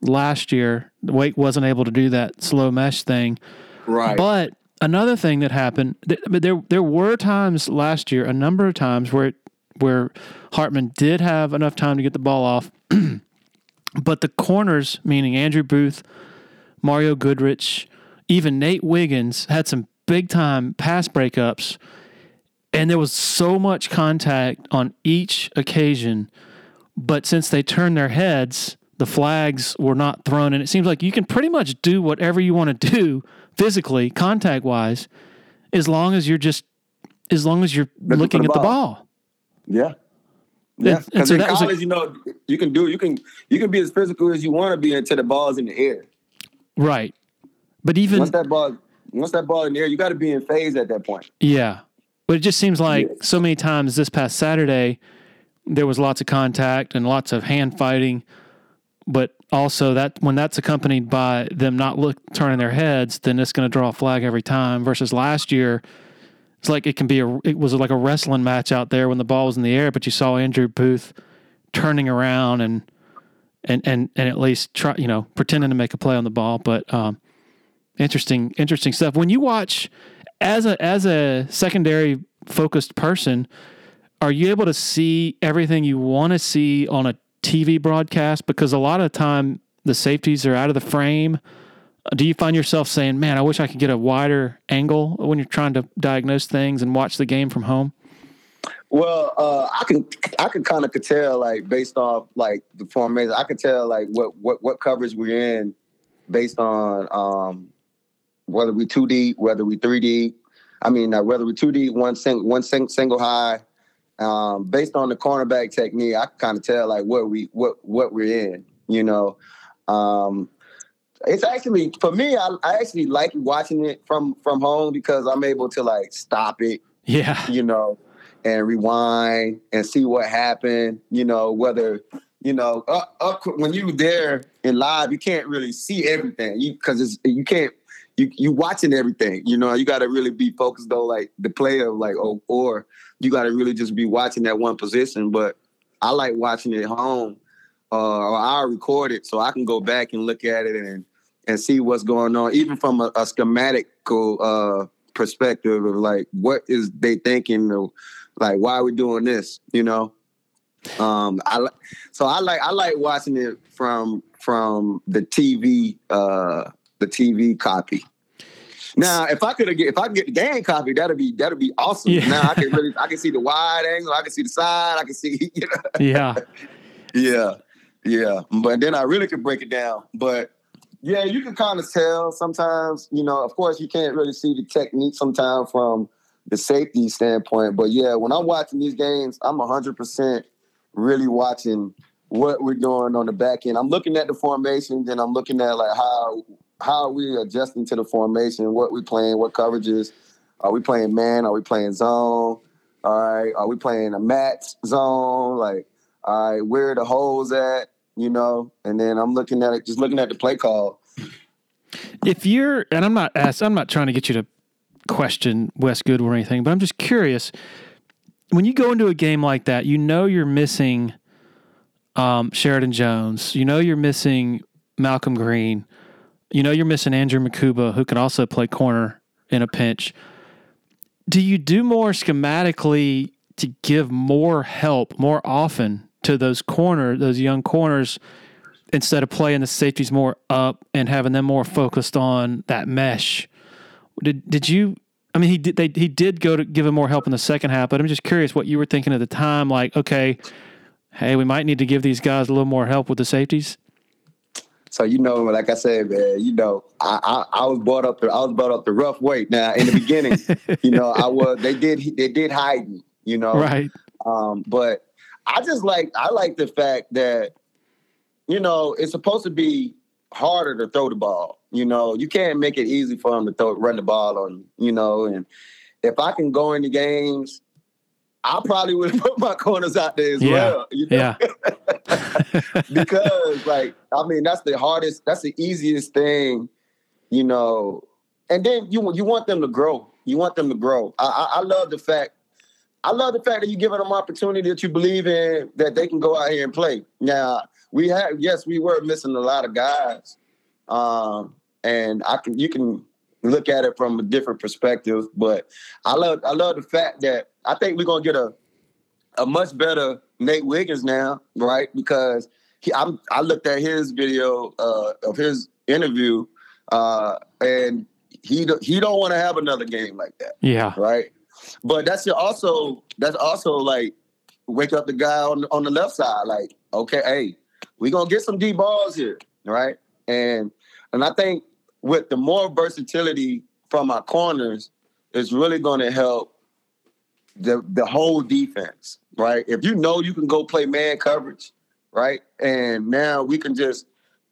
last year. Wake wasn't able to do that slow mesh thing, right? But another thing that happened, th- but there there were times last year, a number of times where it, where Hartman did have enough time to get the ball off, but the corners, meaning Andrew Booth, Mario Goodrich, even Nate Wiggins, had some big time pass breakups, and there was so much contact on each occasion. But since they turned their heads, the flags were not thrown, and it seems like you can pretty much do whatever you want to do physically, contact-wise, as long as you're just, as long as you're looking, looking at the ball. the ball. Yeah, yeah. Because so in college, a, you know, you can do, you can, you can be as physical as you want to be until the ball's in the air. Right, but even once that ball, once that ball in the air, you got to be in phase at that point. Yeah, but it just seems like yes. so many times this past Saturday, there was lots of contact and lots of hand fighting. But also that when that's accompanied by them not look turning their heads, then it's going to draw a flag every time. Versus last year, it's like it can be a it was like a wrestling match out there when the ball was in the air, but you saw Andrew Booth turning around and and and, and at least try you know pretending to make a play on the ball. But um, interesting interesting stuff. When you watch as a as a secondary focused person, are you able to see everything you want to see on a T V broadcast? Because a lot of the time the safeties are out of the frame. Do you find yourself saying, man, I wish I could get a wider angle when you're trying to diagnose things and watch the game from home? Well, uh, I can I can kind of could tell, like, based off, like, the formation, I could tell, like, what, what, what coverage we're in based on um, whether we two D, whether we three D. I mean, uh, whether we two D, one, sing, one sing, single high. Um, based on the cornerback technique, I can kind of tell, like, what, we, what, what we're in, you know. Um, it's actually, for me, I, I actually like watching it from, from home because I'm able to, like, stop it. Yeah. You know. And rewind and see what happened, you know, whether, you know, up, up, when you there in live, you can't really see everything because you, it's you can't, you you watching everything, you know, you got to really be focused on, like, the player, like, oh, or you got to really just be watching that one position. But I like watching it at home, uh, or I'll record it so I can go back and look at it and, and see what's going on, even from a, a schematical uh, perspective of, like, what is they thinking of, like, why are we doing this, you know? Um, I so I like I like watching it from from the T V uh, the T V copy. Now, if I could get if I could get the game copy, that'd be that'd be awesome. Yeah. Now I can really I can see the wide angle, I can see the side, I can see, you know. Yeah, yeah, yeah. But then I really could break it down. But yeah, you can kind of tell sometimes. You know, of course, you can't really see the technique sometimes from the safety standpoint. But yeah, when I'm watching these games, I'm one hundred percent really watching what we're doing on the back end. I'm looking at the formations and I'm looking at, like, how how we adjusting to the formation, what we're playing, what coverages. Are we playing man? Are we playing zone? All right. Are we playing a match zone? Like, all right, where are the holes at, you know? And then I'm looking at it, just looking at the play call. If you're, and I'm not asked, I'm not trying to get you to question Wes Goodwin or anything, but I'm just curious, when you go into a game like that, you know you're missing um, Sheridan Jones, you know you're missing Malcolm Green, you know you're missing Andrew Makuba, who can also play corner in a pinch. Do you do more schematically to give more help more often to those corner, those young corners, instead of playing the safeties more up and having them more focused on that mesh? Did did you? I mean, he did. They, he did go to give him more help in the second half. But I'm just curious what you were thinking at the time. Like, okay, hey, we might need to give these guys a little more help with the safeties. So, you know, like I said, man, you know, I, I, I was brought up. I was brought up the rough way. Now, in the beginning, you know, I was. They did. They did hide me. You know, right? Um, but I just like. I like the fact that, you know, it's supposed to be harder to throw the ball. You know, you can't make it easy for them to throw, run the ball on you, you know. And if I can go into games, I probably would put my corners out there as yeah. well. You know? Yeah. Because, like, I mean, that's the hardest, that's the easiest thing, you know. And then you you want them to grow. You want them to grow. I, I, I love the fact, I love the fact that you give them an opportunity that you believe in, that they can go out here and play. Now, we have, yes, we were missing a lot of guys. Um, And I can, you can look at it from a different perspective, but I love, I love the fact that I think we're gonna get a, a much better Nate Wiggins now, right? Because he, I'm, I looked at his video uh, of his interview, uh, and he, he don't want to have another game like that, yeah, right? But that's also, that's also like wake up the guy on on the left side, like, okay, hey, we're gonna get some D balls here, right? And and I think with the more versatility from our corners, it's really going to help the the whole defense, right? If you know you can go play man coverage, right? And now we can just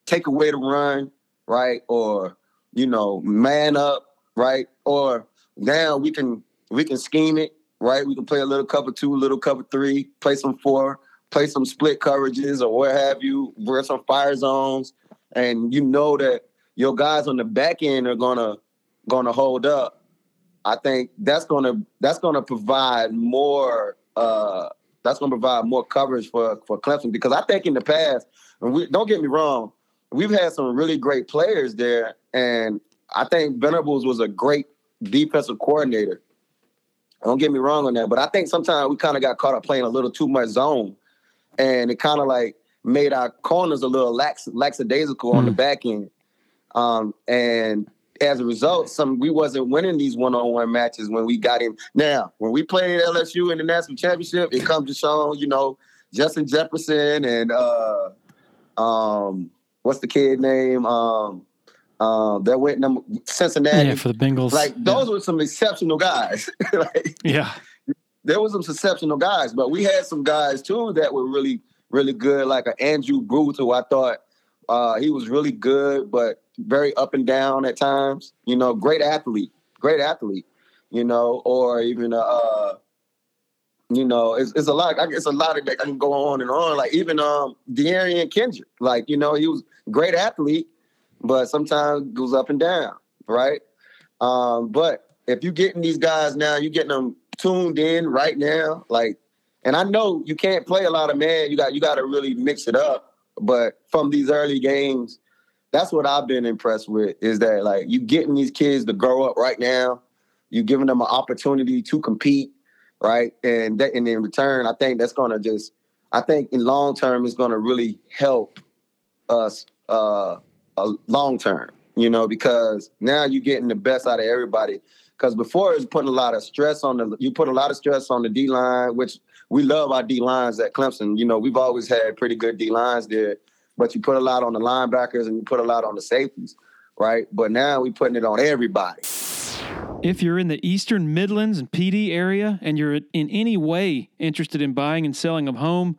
take away the run, right? Or, you know, man up, right? Or now we can we can scheme it, right? We can play a little cover two, a little cover three, play some four, play some split coverages or what have you, wear some fire zones, and you know that your guys on the back end are gonna gonna hold up. I think that's gonna that's gonna provide more uh, that's gonna provide more coverage for, for Clemson, because I think in the past, and we, don't get me wrong, we've had some really great players there, and I think Venables was a great defensive coordinator. Don't get me wrong on that, but I think sometimes we kind of got caught up playing a little too much zone, and it kind of like made our corners a little lax, lackadaisical mm-hmm. on the back end. Um, and as a result, some we wasn't winning these one-on-one matches when we got him. Now, when we played L S U in the national championship, it comes to show, you know, Justin Jefferson and uh, um, what's the kid name? Um, uh, that went number Cincinnati yeah, for the Bengals. Like those yeah. were some exceptional guys. like, yeah, there was some exceptional guys, but we had some guys too that were really, really good. Like an Andrew Booth, who I thought uh, he was really good, but very up and down at times, you know, great athlete, great athlete, you know, or even, uh, you know, it's, it's a lot, it's a lot of that I can go on and on. Like even um, De'Arian Kendrick, like, you know, he was a great athlete, but sometimes it goes up and down, right? Um, but if you're getting these guys now, you're getting them tuned in right now, like, and I know you can't play a lot of man, you got, you got to really mix it up, but from these early games, that's what I've been impressed with is that, like, you getting these kids to grow up right now. You're giving them an opportunity to compete, right? And that, and in return, I think that's going to just – I think in long term it's going to really help us uh, uh, long term, you know, because now you're getting the best out of everybody. Because before it was putting a lot of stress on the – you put a lot of stress on the D-line, which we love our D-lines at Clemson. You know, we've always had pretty good D-lines there. But you put a lot on the linebackers and you put a lot on the safeties, right? But now we're putting it on everybody. If you're in the Eastern Midlands and P D area and you're in any way interested in buying and selling a home,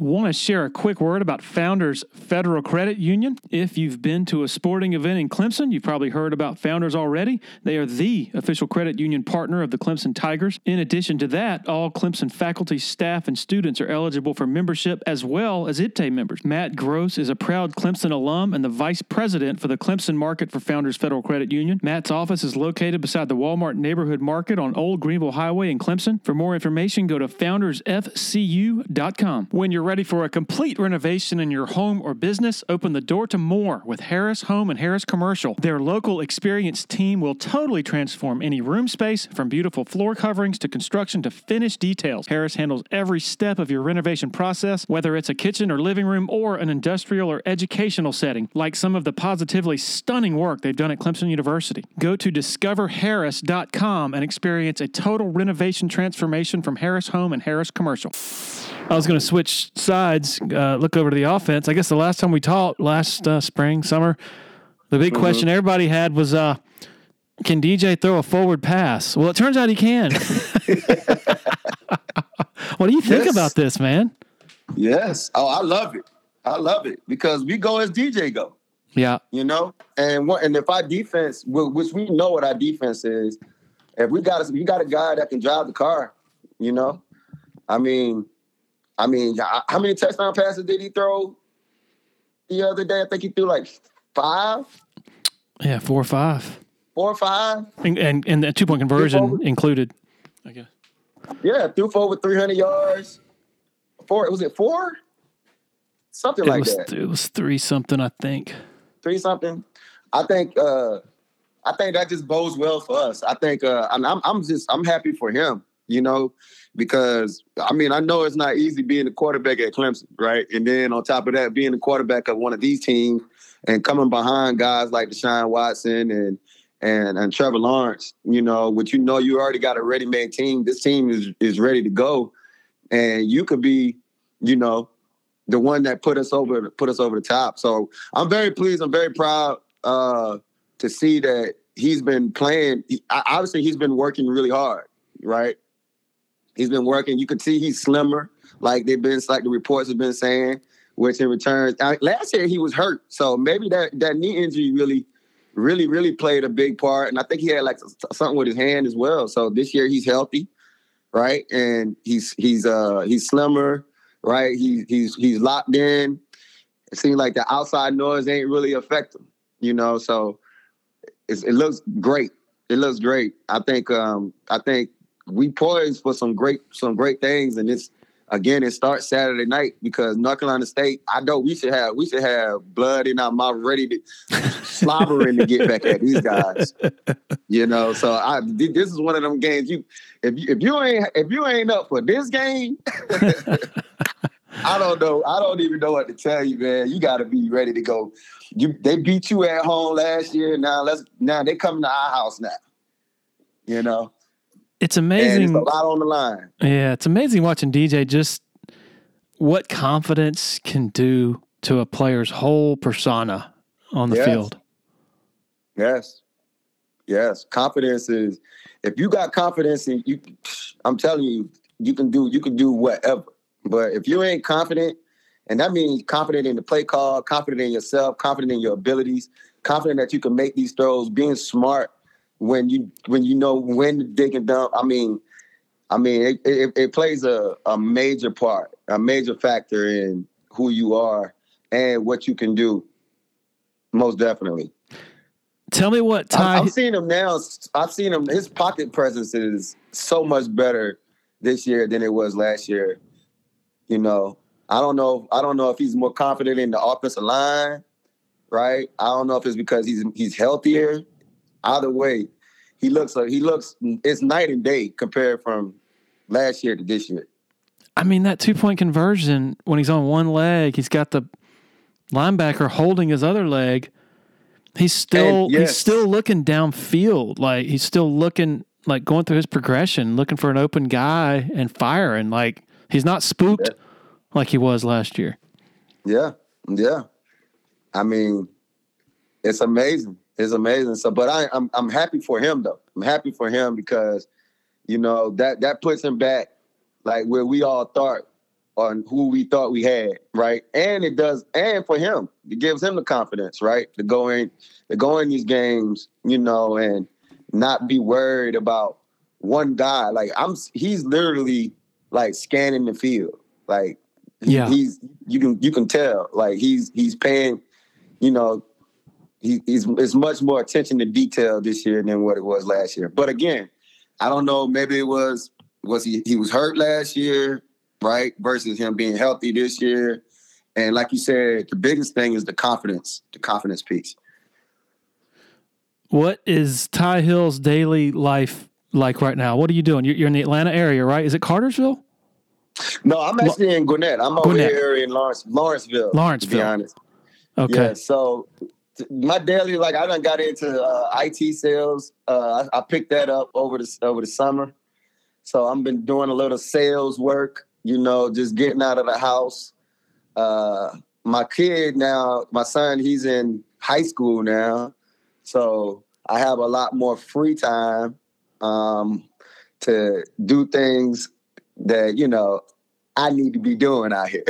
Want to share a quick word about Founders Federal Credit Union? If you've been to a sporting event in Clemson, you've probably heard about Founders already. They are the official credit union partner of the Clemson Tigers. In addition to that, all Clemson faculty, staff, and students are eligible for membership as well as I P T A members. Matt Gross is a proud Clemson alum and the vice president for the Clemson market for Founders Federal Credit Union. Matt's office is located beside the Walmart Neighborhood Market on Old Greenville Highway in Clemson. For more information, go to founders f c u dot com. When you're ready for a complete renovation in your home or business, open the door to more with Harris Home and Harris Commercial. Their local experienced team will totally transform any room space, from beautiful floor coverings to construction to finished details. Harris handles every step of your renovation process, whether it's a kitchen or living room or an industrial or educational setting, like some of the positively stunning work they've done at Clemson University. Go to discover harris dot com and experience a total renovation transformation from Harris Home and Harris Commercial. I was going to switch sides, uh, look over to the offense. I guess the last time we talked, last uh, spring, summer, the big mm-hmm. question everybody had was, uh, can D J throw a forward pass? Well, it turns out he can. What do you think yes. about this, man? Yes. Oh, I love it. I love it because we go as D J go. Yeah. You know, and what, and if our defense, which we know what our defense is, if we got, we got a guy that can drive the car, you know, I mean, I mean, how many touchdown passes did he throw the other day? I think he threw like five. Yeah, four or five. Four or five. And and, and the two-point conversion over, included, I guess. Yeah, threw for over three hundred yards. Four, was it four? Something it like was, that. It was three-something, I think. Three-something. I think uh, I think that just bodes well for us. I think uh, I'm, I'm just – I'm happy for him, you know. Because, I mean, I know it's not easy being the quarterback at Clemson, right? And then on top of that, being the quarterback of one of these teams and coming behind guys like Deshaun Watson and and, and Trevor Lawrence, you know, which you know you already got a ready-made team. This team is, is ready to go. And you could be, you know, the one that put us over put us over the top. So I'm very pleased. I'm very proud uh, to see that he's been playing. He, obviously, he's been working really hard, right? He's been working. You can see he's slimmer, like they've been, like the reports have been saying. Which in return, last year he was hurt, so maybe that, that knee injury really, really, really played a big part. And I think he had like something with his hand as well. So this year he's healthy, right? And he's he's uh he's slimmer, right? He, he's he's locked in. It seems like the outside noise ain't really affecting him, you know? So it's, it looks great. It looks great. I think um, I think we poised for some great some great things, and it's again it starts Saturday night because North Carolina State. I know we should have we should have blood in our mouth, ready to slobbering to get back at these guys. You know, so I this is one of them games. You if you, if you ain't if you ain't up for this game, I don't know. I don't even know what to tell you, man. You got to be ready to go. You, they beat you at home last year. Now let's. Now they coming to our house now. You know, it's amazing. And it's a lot on the line. Yeah, it's amazing watching D J. Just what confidence can do to a player's whole persona on the yes. field. Yes, yes. Confidence is. If you got confidence in you, I'm telling you, you can do. You can do whatever. But if you ain't confident, and that means confident in the play call, confident in yourself, confident in your abilities, confident that you can make these throws, being smart when you when you know when to dig and dump. I mean, I mean, it, it, it plays a, a major part, a major factor in who you are and what you can do. Most definitely. Tell me what Tye. I've seen him now. I've seen him. His pocket presence is so much better this year than it was last year. You know, I don't know. I don't know if he's more confident in the offensive line, right? I don't know if it's because he's he's healthier. Either way, he looks like he looks. It's night and day compared from last year to this year. I mean, that two point conversion when he's on one leg, he's got the linebacker holding his other leg. He's still and, yes. he's still looking downfield, like he's still looking like going through his progression, looking for an open guy and firing like. He's not spooked yeah. like he was last year. Yeah, yeah. I mean, it's amazing. It's amazing. So, but I, I'm I'm happy for him though. I'm happy for him because, you know, that that puts him back like where we all thought on who we thought we had, right? And it does. And for him, it gives him the confidence, right, to go in, to go in these games, you know, and not be worried about one guy. Like I'm, he's literally. Like scanning the field, like he, yeah. he's you can you can tell like he's he's paying, you know, he, he's it's much more attention to detail this year than what it was last year. But again, I don't know. Maybe it was was he he was hurt last year, right? Versus him being healthy this year, and like you said, the biggest thing is the confidence, the confidence piece. What is Tye Hill's daily life? Like right now, what are you doing? You're, you're in the Atlanta area, right? Is it Cartersville? No, I'm actually in Gwinnett. I'm over Gwinnett. here in Lawrence, Lawrenceville. Lawrenceville, to be honest. Okay. Yeah, so my daily, like I done got into uh, I T sales. Uh, I, I picked that up over the over the summer. So I've been doing a little sales work. You know, just getting out of the house. Uh, my kid now, my son, he's in high school now, so I have a lot more free time. Um, to do things that, you know, I need to be doing out here.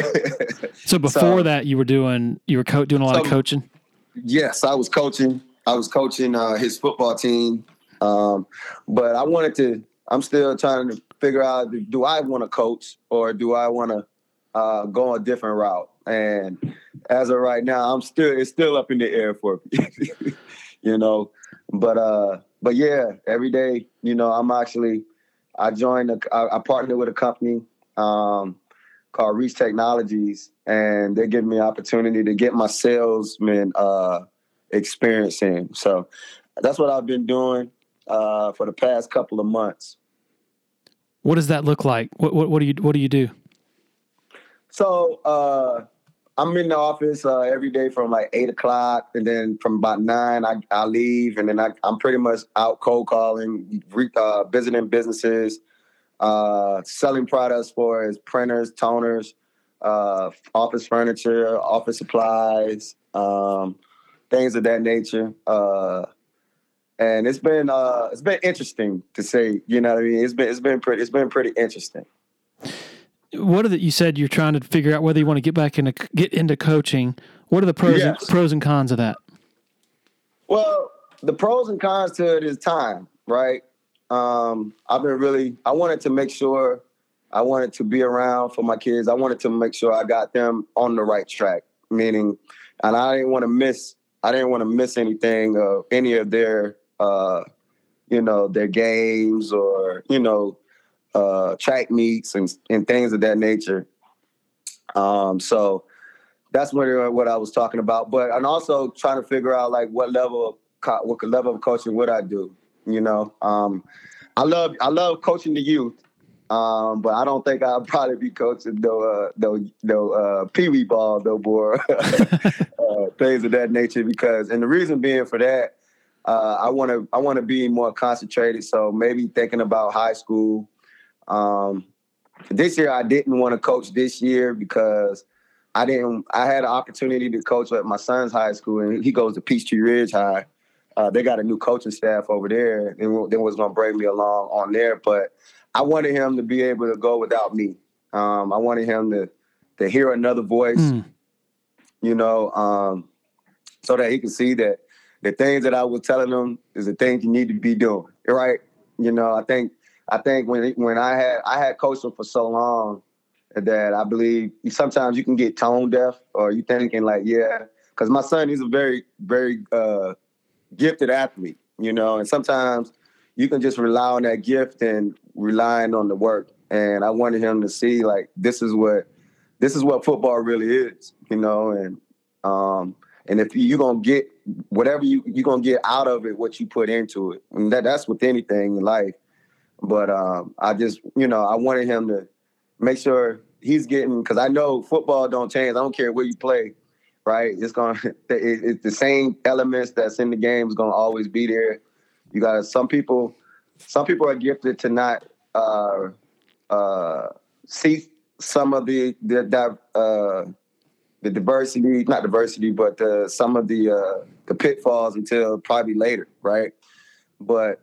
so before so, that, you were doing, you were co- doing a lot so, of coaching? Yes, I was coaching. I was coaching uh, his football team. Um, but I wanted to, I'm still trying to figure out, do I want to coach or do I want to uh, go a different route? And as of right now, I'm still, it's still up in the air for me, you know, but, uh, But yeah, every day, you know, I'm actually, I joined, a, I, I partnered with a company um, called Reach Technologies, and they give me an opportunity to get my salesman uh, experience in. So that's what I've been doing uh, for the past couple of months. What does that look like? What what, what do you what do you do? So uh, I'm in the office uh, every day from like eight o'clock, and then from about nine, I, I leave, and then I, I'm pretty much out cold calling, re, uh, visiting businesses, uh, selling products for as printers, toners, uh, office furniture, office supplies, um, things of that nature. Uh, and it's been uh, it's been interesting to say, you know what I mean? It's been it's been pretty it's been pretty interesting. What are the, you said you're trying to figure out whether you want to get back into get into coaching. What are the pros yes. and, pros and cons of that? Well, the pros and cons to it is time, right? Um, I've been really, I wanted to make sure I wanted to be around for my kids. I wanted to make sure I got them on the right track, meaning, and I didn't want to miss, I didn't want to miss anything of any of their, uh, you know, their games or, you know, uh, track meets and, and things of that nature. Um, so that's what, what I was talking about, but, and also trying to figure out like what level of, co- what level of coaching would I do? You know, um, I love, I love coaching the youth. Um, but I don't think I'll probably be coaching no, uh, no, no, uh, pee wee ball, no more uh, things of that nature. Because, and the reason being for that, uh, I want to, I want to be more concentrated. So maybe thinking about high school. Um, this year I didn't want to coach this year because I didn't. I had an opportunity to coach at my son's high school, and he goes to Peachtree Ridge High. Uh, they got a new coaching staff over there, and they was gonna bring me along on there, but I wanted him to be able to go without me. Um, I wanted him to, to hear another voice, mm. you know, um, so that he could see that the things that I was telling him is the things you need to be doing, right? You know, I think I think when when I had I had coached him for so long that I believe sometimes you can get tone deaf, or you thinking like, yeah, because my son, he's a very very uh, gifted athlete, you know, and sometimes you can just rely on that gift and relying on the work. And I wanted him to see like, this is what, this is what football really is, you know? And, um, and if you're going to get whatever you, you're going to get out of it, what you put into it, and that that's with anything in life. But, um, I just, you know, I wanted him to make sure he's getting, cause I know football don't change. I don't care where you play, right? It's going to, it's the same elements that's in the game is going to always be there. You got some people. Some people are gifted to not uh, uh, see some of the the the, uh, the diversity, not diversity, but uh, some of the uh, the pitfalls until probably later, right? But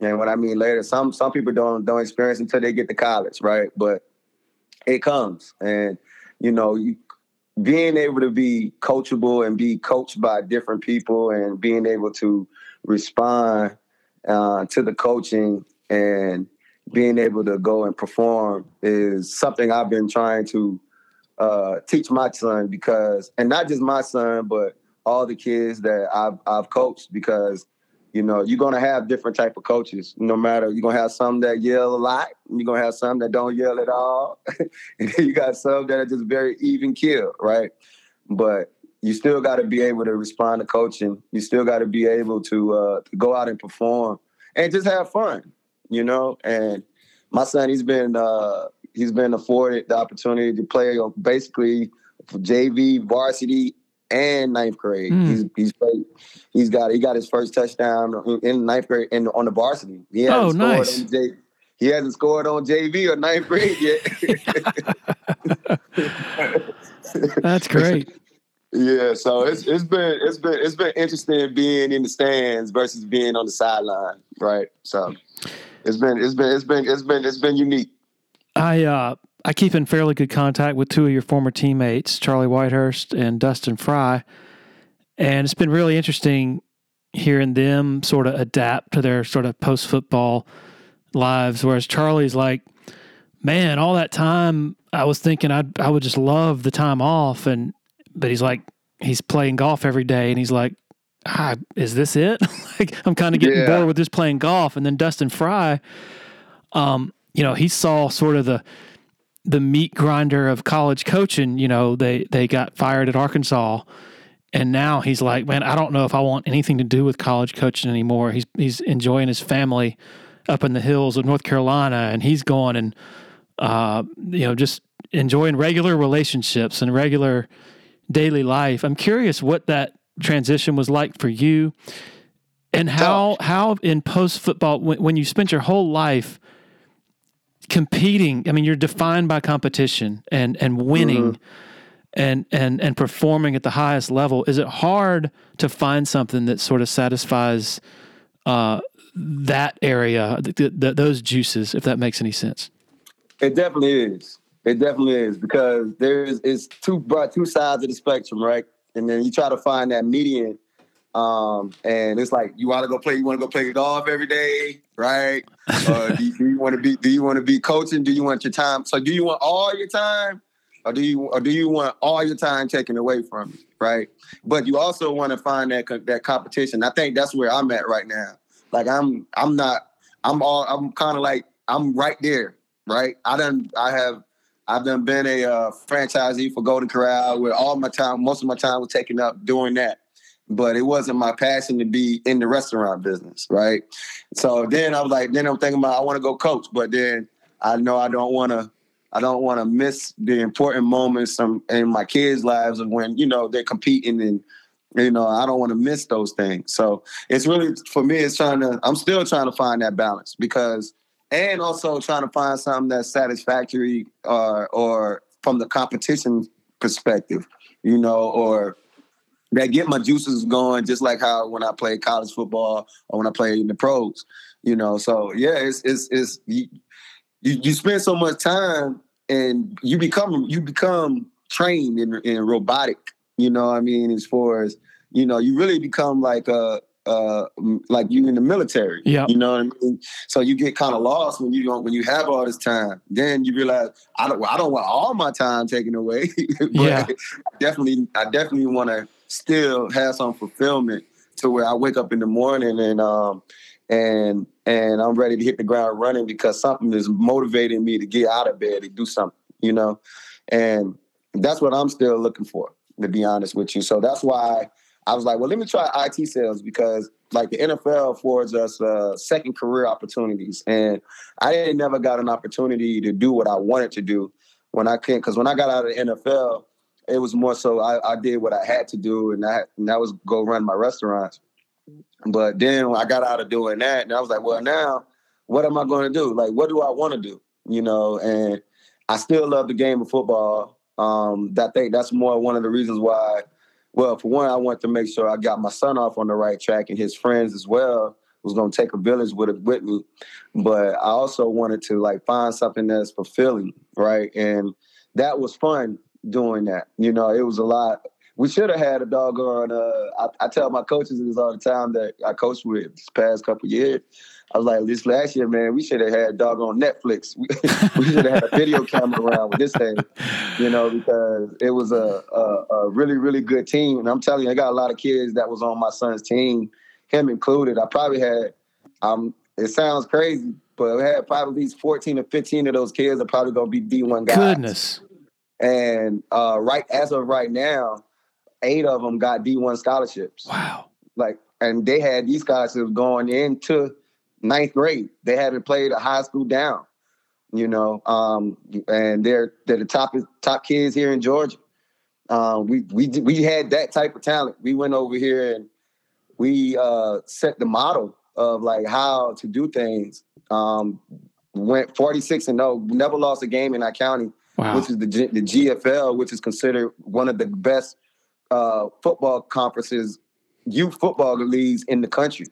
and what I mean later, some some people don't don't experience until they get to college, right? But it comes, and you know, you, being able to be coachable and be coached by different people, and being able to respond uh, to the coaching and being able to go and perform is something I've been trying to uh, teach my son, because, and not just my son, but all the kids that I've, I've coached, because, you know, you're going to have different type of coaches, no matter, you're going to have some that yell a lot, you're going to have some that don't yell at all. And then you got some that are just very even keel, right? But you still got to be able to respond to coaching. You still got to be able to, uh, to go out and perform and just have fun, you know. And my son, he's been uh, he's been afforded the opportunity to play on basically J V, varsity, and ninth grade. Mm. He's he's played, he's got he got his first touchdown in ninth grade and on the varsity. He hasn't oh, scored nice. on J V. He hasn't scored on J V or ninth grade yet. That's great. Yeah, so it's it's been it's been it's been interesting being in the stands versus being on the sideline, right? So it's been it's been it's been it's been it's been unique. I uh, I keep in fairly good contact with two of your former teammates, Charlie Whitehurst and Dustin Fry, and it's been really interesting hearing them sort of adapt to their sort of post football lives. Whereas Charlie's like, man, all that time I was thinking I I would just love the time off and. But he's like, he's playing golf every day, and he's like, ah, is this it? Like, I'm kind of getting yeah. bored with just playing golf. And then Dustin Fry, um, you know, he saw sort of the the meat grinder of college coaching. You know, they they got fired at Arkansas, and now he's like, man, I don't know if I want anything to do with college coaching anymore. He's he's enjoying his family up in the hills of North Carolina, and he's going and uh, you know, just enjoying regular relationships and regular daily life. I'm curious what that transition was like for you, and how how in post football, when, when you spent your whole life competing, I mean, you're defined by competition and and winning, mm-hmm. and and and performing at the highest level. Is it hard to find something that sort of satisfies uh, that area, th- th- those juices, if that makes any sense? It definitely is. It definitely is, because there is it's two two sides of the spectrum, right? And then you try to find that median Um, and it's like, you ought to go play, you want to go play golf every day, right? Uh, do you, do you want to be, do you want to be coaching? Do you want your time? So do you want all your time or do you, or do you want all your time taken away from you, right? But you also want to find that, that competition. I think that's where I'm at right now. Like I'm, I'm not, I'm all, I'm kind of like, I'm right there, right? I done, I have, I've done been a uh, franchisee for Golden Corral where all my time, most of my time was taken up doing that. But it wasn't my passion to be in the restaurant business, right? So then I was like, then I'm thinking about I want to go coach, but then I know I don't want to, I don't want to miss the important moments in my kids' lives of when you know they're competing, and you know I don't want to miss those things. So it's really for me, it's trying to, I'm still trying to find that balance because, and also trying to find something that's satisfactory or or from the competition perspective, you know, or that get my juices going, just like how when I played college football or when I played in the pros, you know. So yeah, it's it's it's you, you, you spend so much time and you become you become trained in in robotic, you know what I mean, as far as you know, you really become like a uh like you in the military. Yeah. You know what I mean? So you get kind of lost when you don't when you have all this time. Then you realize I don't I don't want all my time taken away. But yeah. I definitely I definitely want to still have some fulfillment to where I wake up in the morning and um and and I'm ready to hit the ground running because something is motivating me to get out of bed and do something, you know? And that's what I'm still looking for, to be honest with you. So that's why I was like, well, let me try I T sales because like the N F L affords us uh, second career opportunities. And I ain't never got an opportunity to do what I wanted to do when I can't, because when I got out of the N F L, it was more so I, I did what I had to do, and, I, and that was go run my restaurants. But then when I got out of doing that, and I was like, well, now what am I going to do? Like, what do I want to do? You know, and I still love the game of football. Um, I think that's more one of the reasons why, well, for one, I wanted to make sure I got my son off on the right track and his friends as well. I was going to take a village with it, with me. But I also wanted to, like, find something that's fulfilling, right? And that was fun. Doing that, you know, it was a lot. We should have had a doggone. Uh, I, I tell my coaches this all the time that I coached with this past couple of years. I was like, this last year, man, we should have had doggone Netflix. We, we should have had a video camera around with this thing, you know, because it was a, a, a really, really good team. And I'm telling you, I got a lot of kids that was on my son's team, him included. I probably had, um, it sounds crazy, but we had probably at least fourteen or fifteen of those kids are probably going to be D one guys. Goodness. And uh, right as of right now, eight of them got D one scholarships. Wow! Like, and they had these scholarships going into ninth grade. They haven't played a high school down, you know. Um, and they're they're the top top kids here in Georgia. Uh, we we we had that type of talent. We went over here and we uh, set the model of like how to do things. Um, went forty-six and oh, never lost a game in our county. Wow. Which is the G- the G F L, which is considered one of the best uh, football conferences, youth football leagues in the country.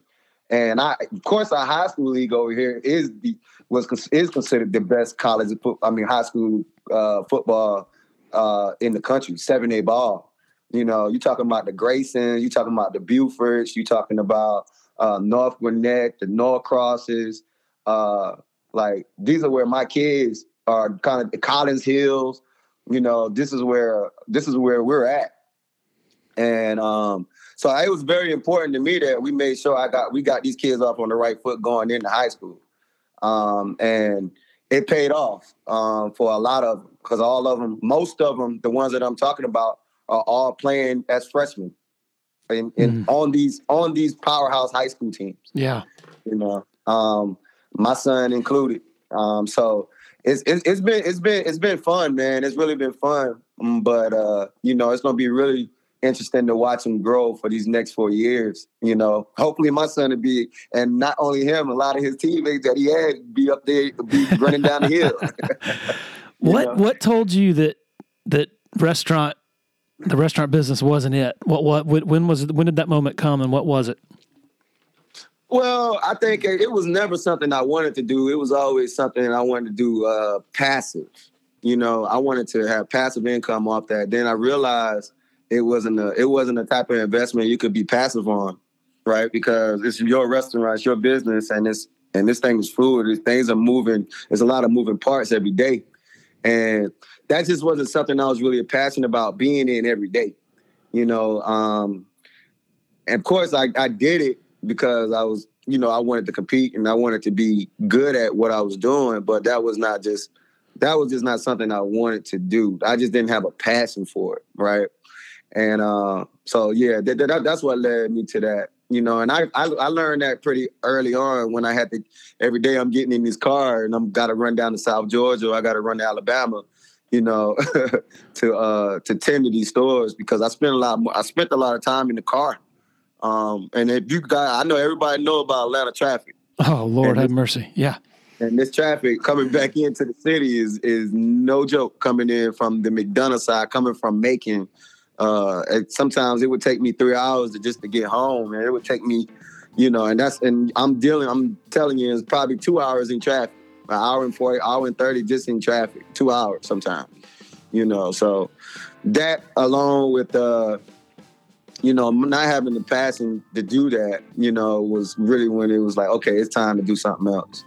And I, of course, our high school league over here is the was is considered the best college, I mean, high school uh, football uh, in the country. seven A ball. You know, you talking about the Graysons, you talking about the Bufords, you talking about uh, North Gwinnett, the Norcrosses. Uh, like these are where my kids. Are kind of the Collins Hills, you know. This is where this is where we're at, and um, so it was very important to me that we made sure I got we got these kids up on the right foot going into high school, um, and it paid off um, for a lot of them because all of them, most of them, the ones that I'm talking about, are all playing as freshmen, and mm. on these on these powerhouse high school teams. Yeah, you know, um, my son included. Um, so. It's, it's it's been it's been it's been fun, man. It's really been fun, but uh, you know, it's gonna be really interesting to watch him grow for these next four years. You know, hopefully my son will be, and not only him, a lot of his teammates that he had be up there, be running down the hill. what know? What told you that that restaurant, the restaurant business wasn't it? What what when was when did that moment come, and what was it? Well, I think it was never something I wanted to do. It was always something I wanted to do uh, passive. You know, I wanted to have passive income off that. Then I realized it wasn't a it wasn't a type of investment you could be passive on, right? Because it's your restaurant, it's your business, and it's and this thing is fluid. Things are moving. There's a lot of moving parts every day, and that just wasn't something I was really passionate about being in every day, you know. Um, and of course, I I did it because I was, you know, I wanted to compete and I wanted to be good at what I was doing, but that was not just that was just not something I wanted to do. I just didn't have a passion for it, right? And uh, so, yeah, that, that, that's what led me to that, you know. And I, I I learned that pretty early on when I had to, every day I'm getting in this car and I'm got to run down to South Georgia or I got to run to Alabama, you know, to uh, to tend to these stores because I spent a lot more, I spent a lot of time in the car. Um, and if you got, I know everybody know about Atlanta traffic. Oh, Lord have mercy. Yeah. And this traffic coming back into the city is is no joke. Coming in from the McDonough side, coming from Macon. Uh, it, sometimes it would take me three hours to just to get home, and it would take me, you know, and that's and I'm dealing. I'm telling you, it's probably two hours in traffic, an hour and forty, hour and thirty just in traffic, two hours sometimes, you know. So that along with uh, you know, not having the passion to do that, you know, was really when it was like, okay, it's time to do something else.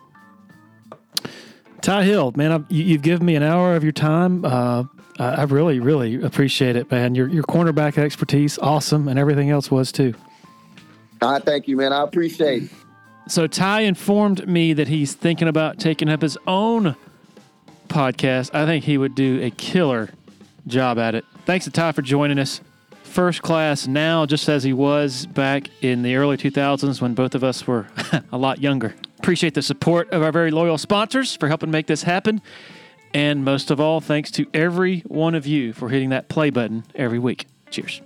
Tye Hill, man, I've, you've given me an hour of your time. Uh, I really, really appreciate it, man. Your your cornerback expertise, awesome, and everything else was too. I thank you, man. I appreciate it. So Tye informed me that he's thinking about taking up his own podcast. I think he would do a killer job at it. Thanks to Tye for joining us. First class now, just as he was back in the early two thousands when both of us were a lot younger. Appreciate the support of our very loyal sponsors for helping make this happen. And most of all, thanks to every one of you for hitting that play button every week. Cheers.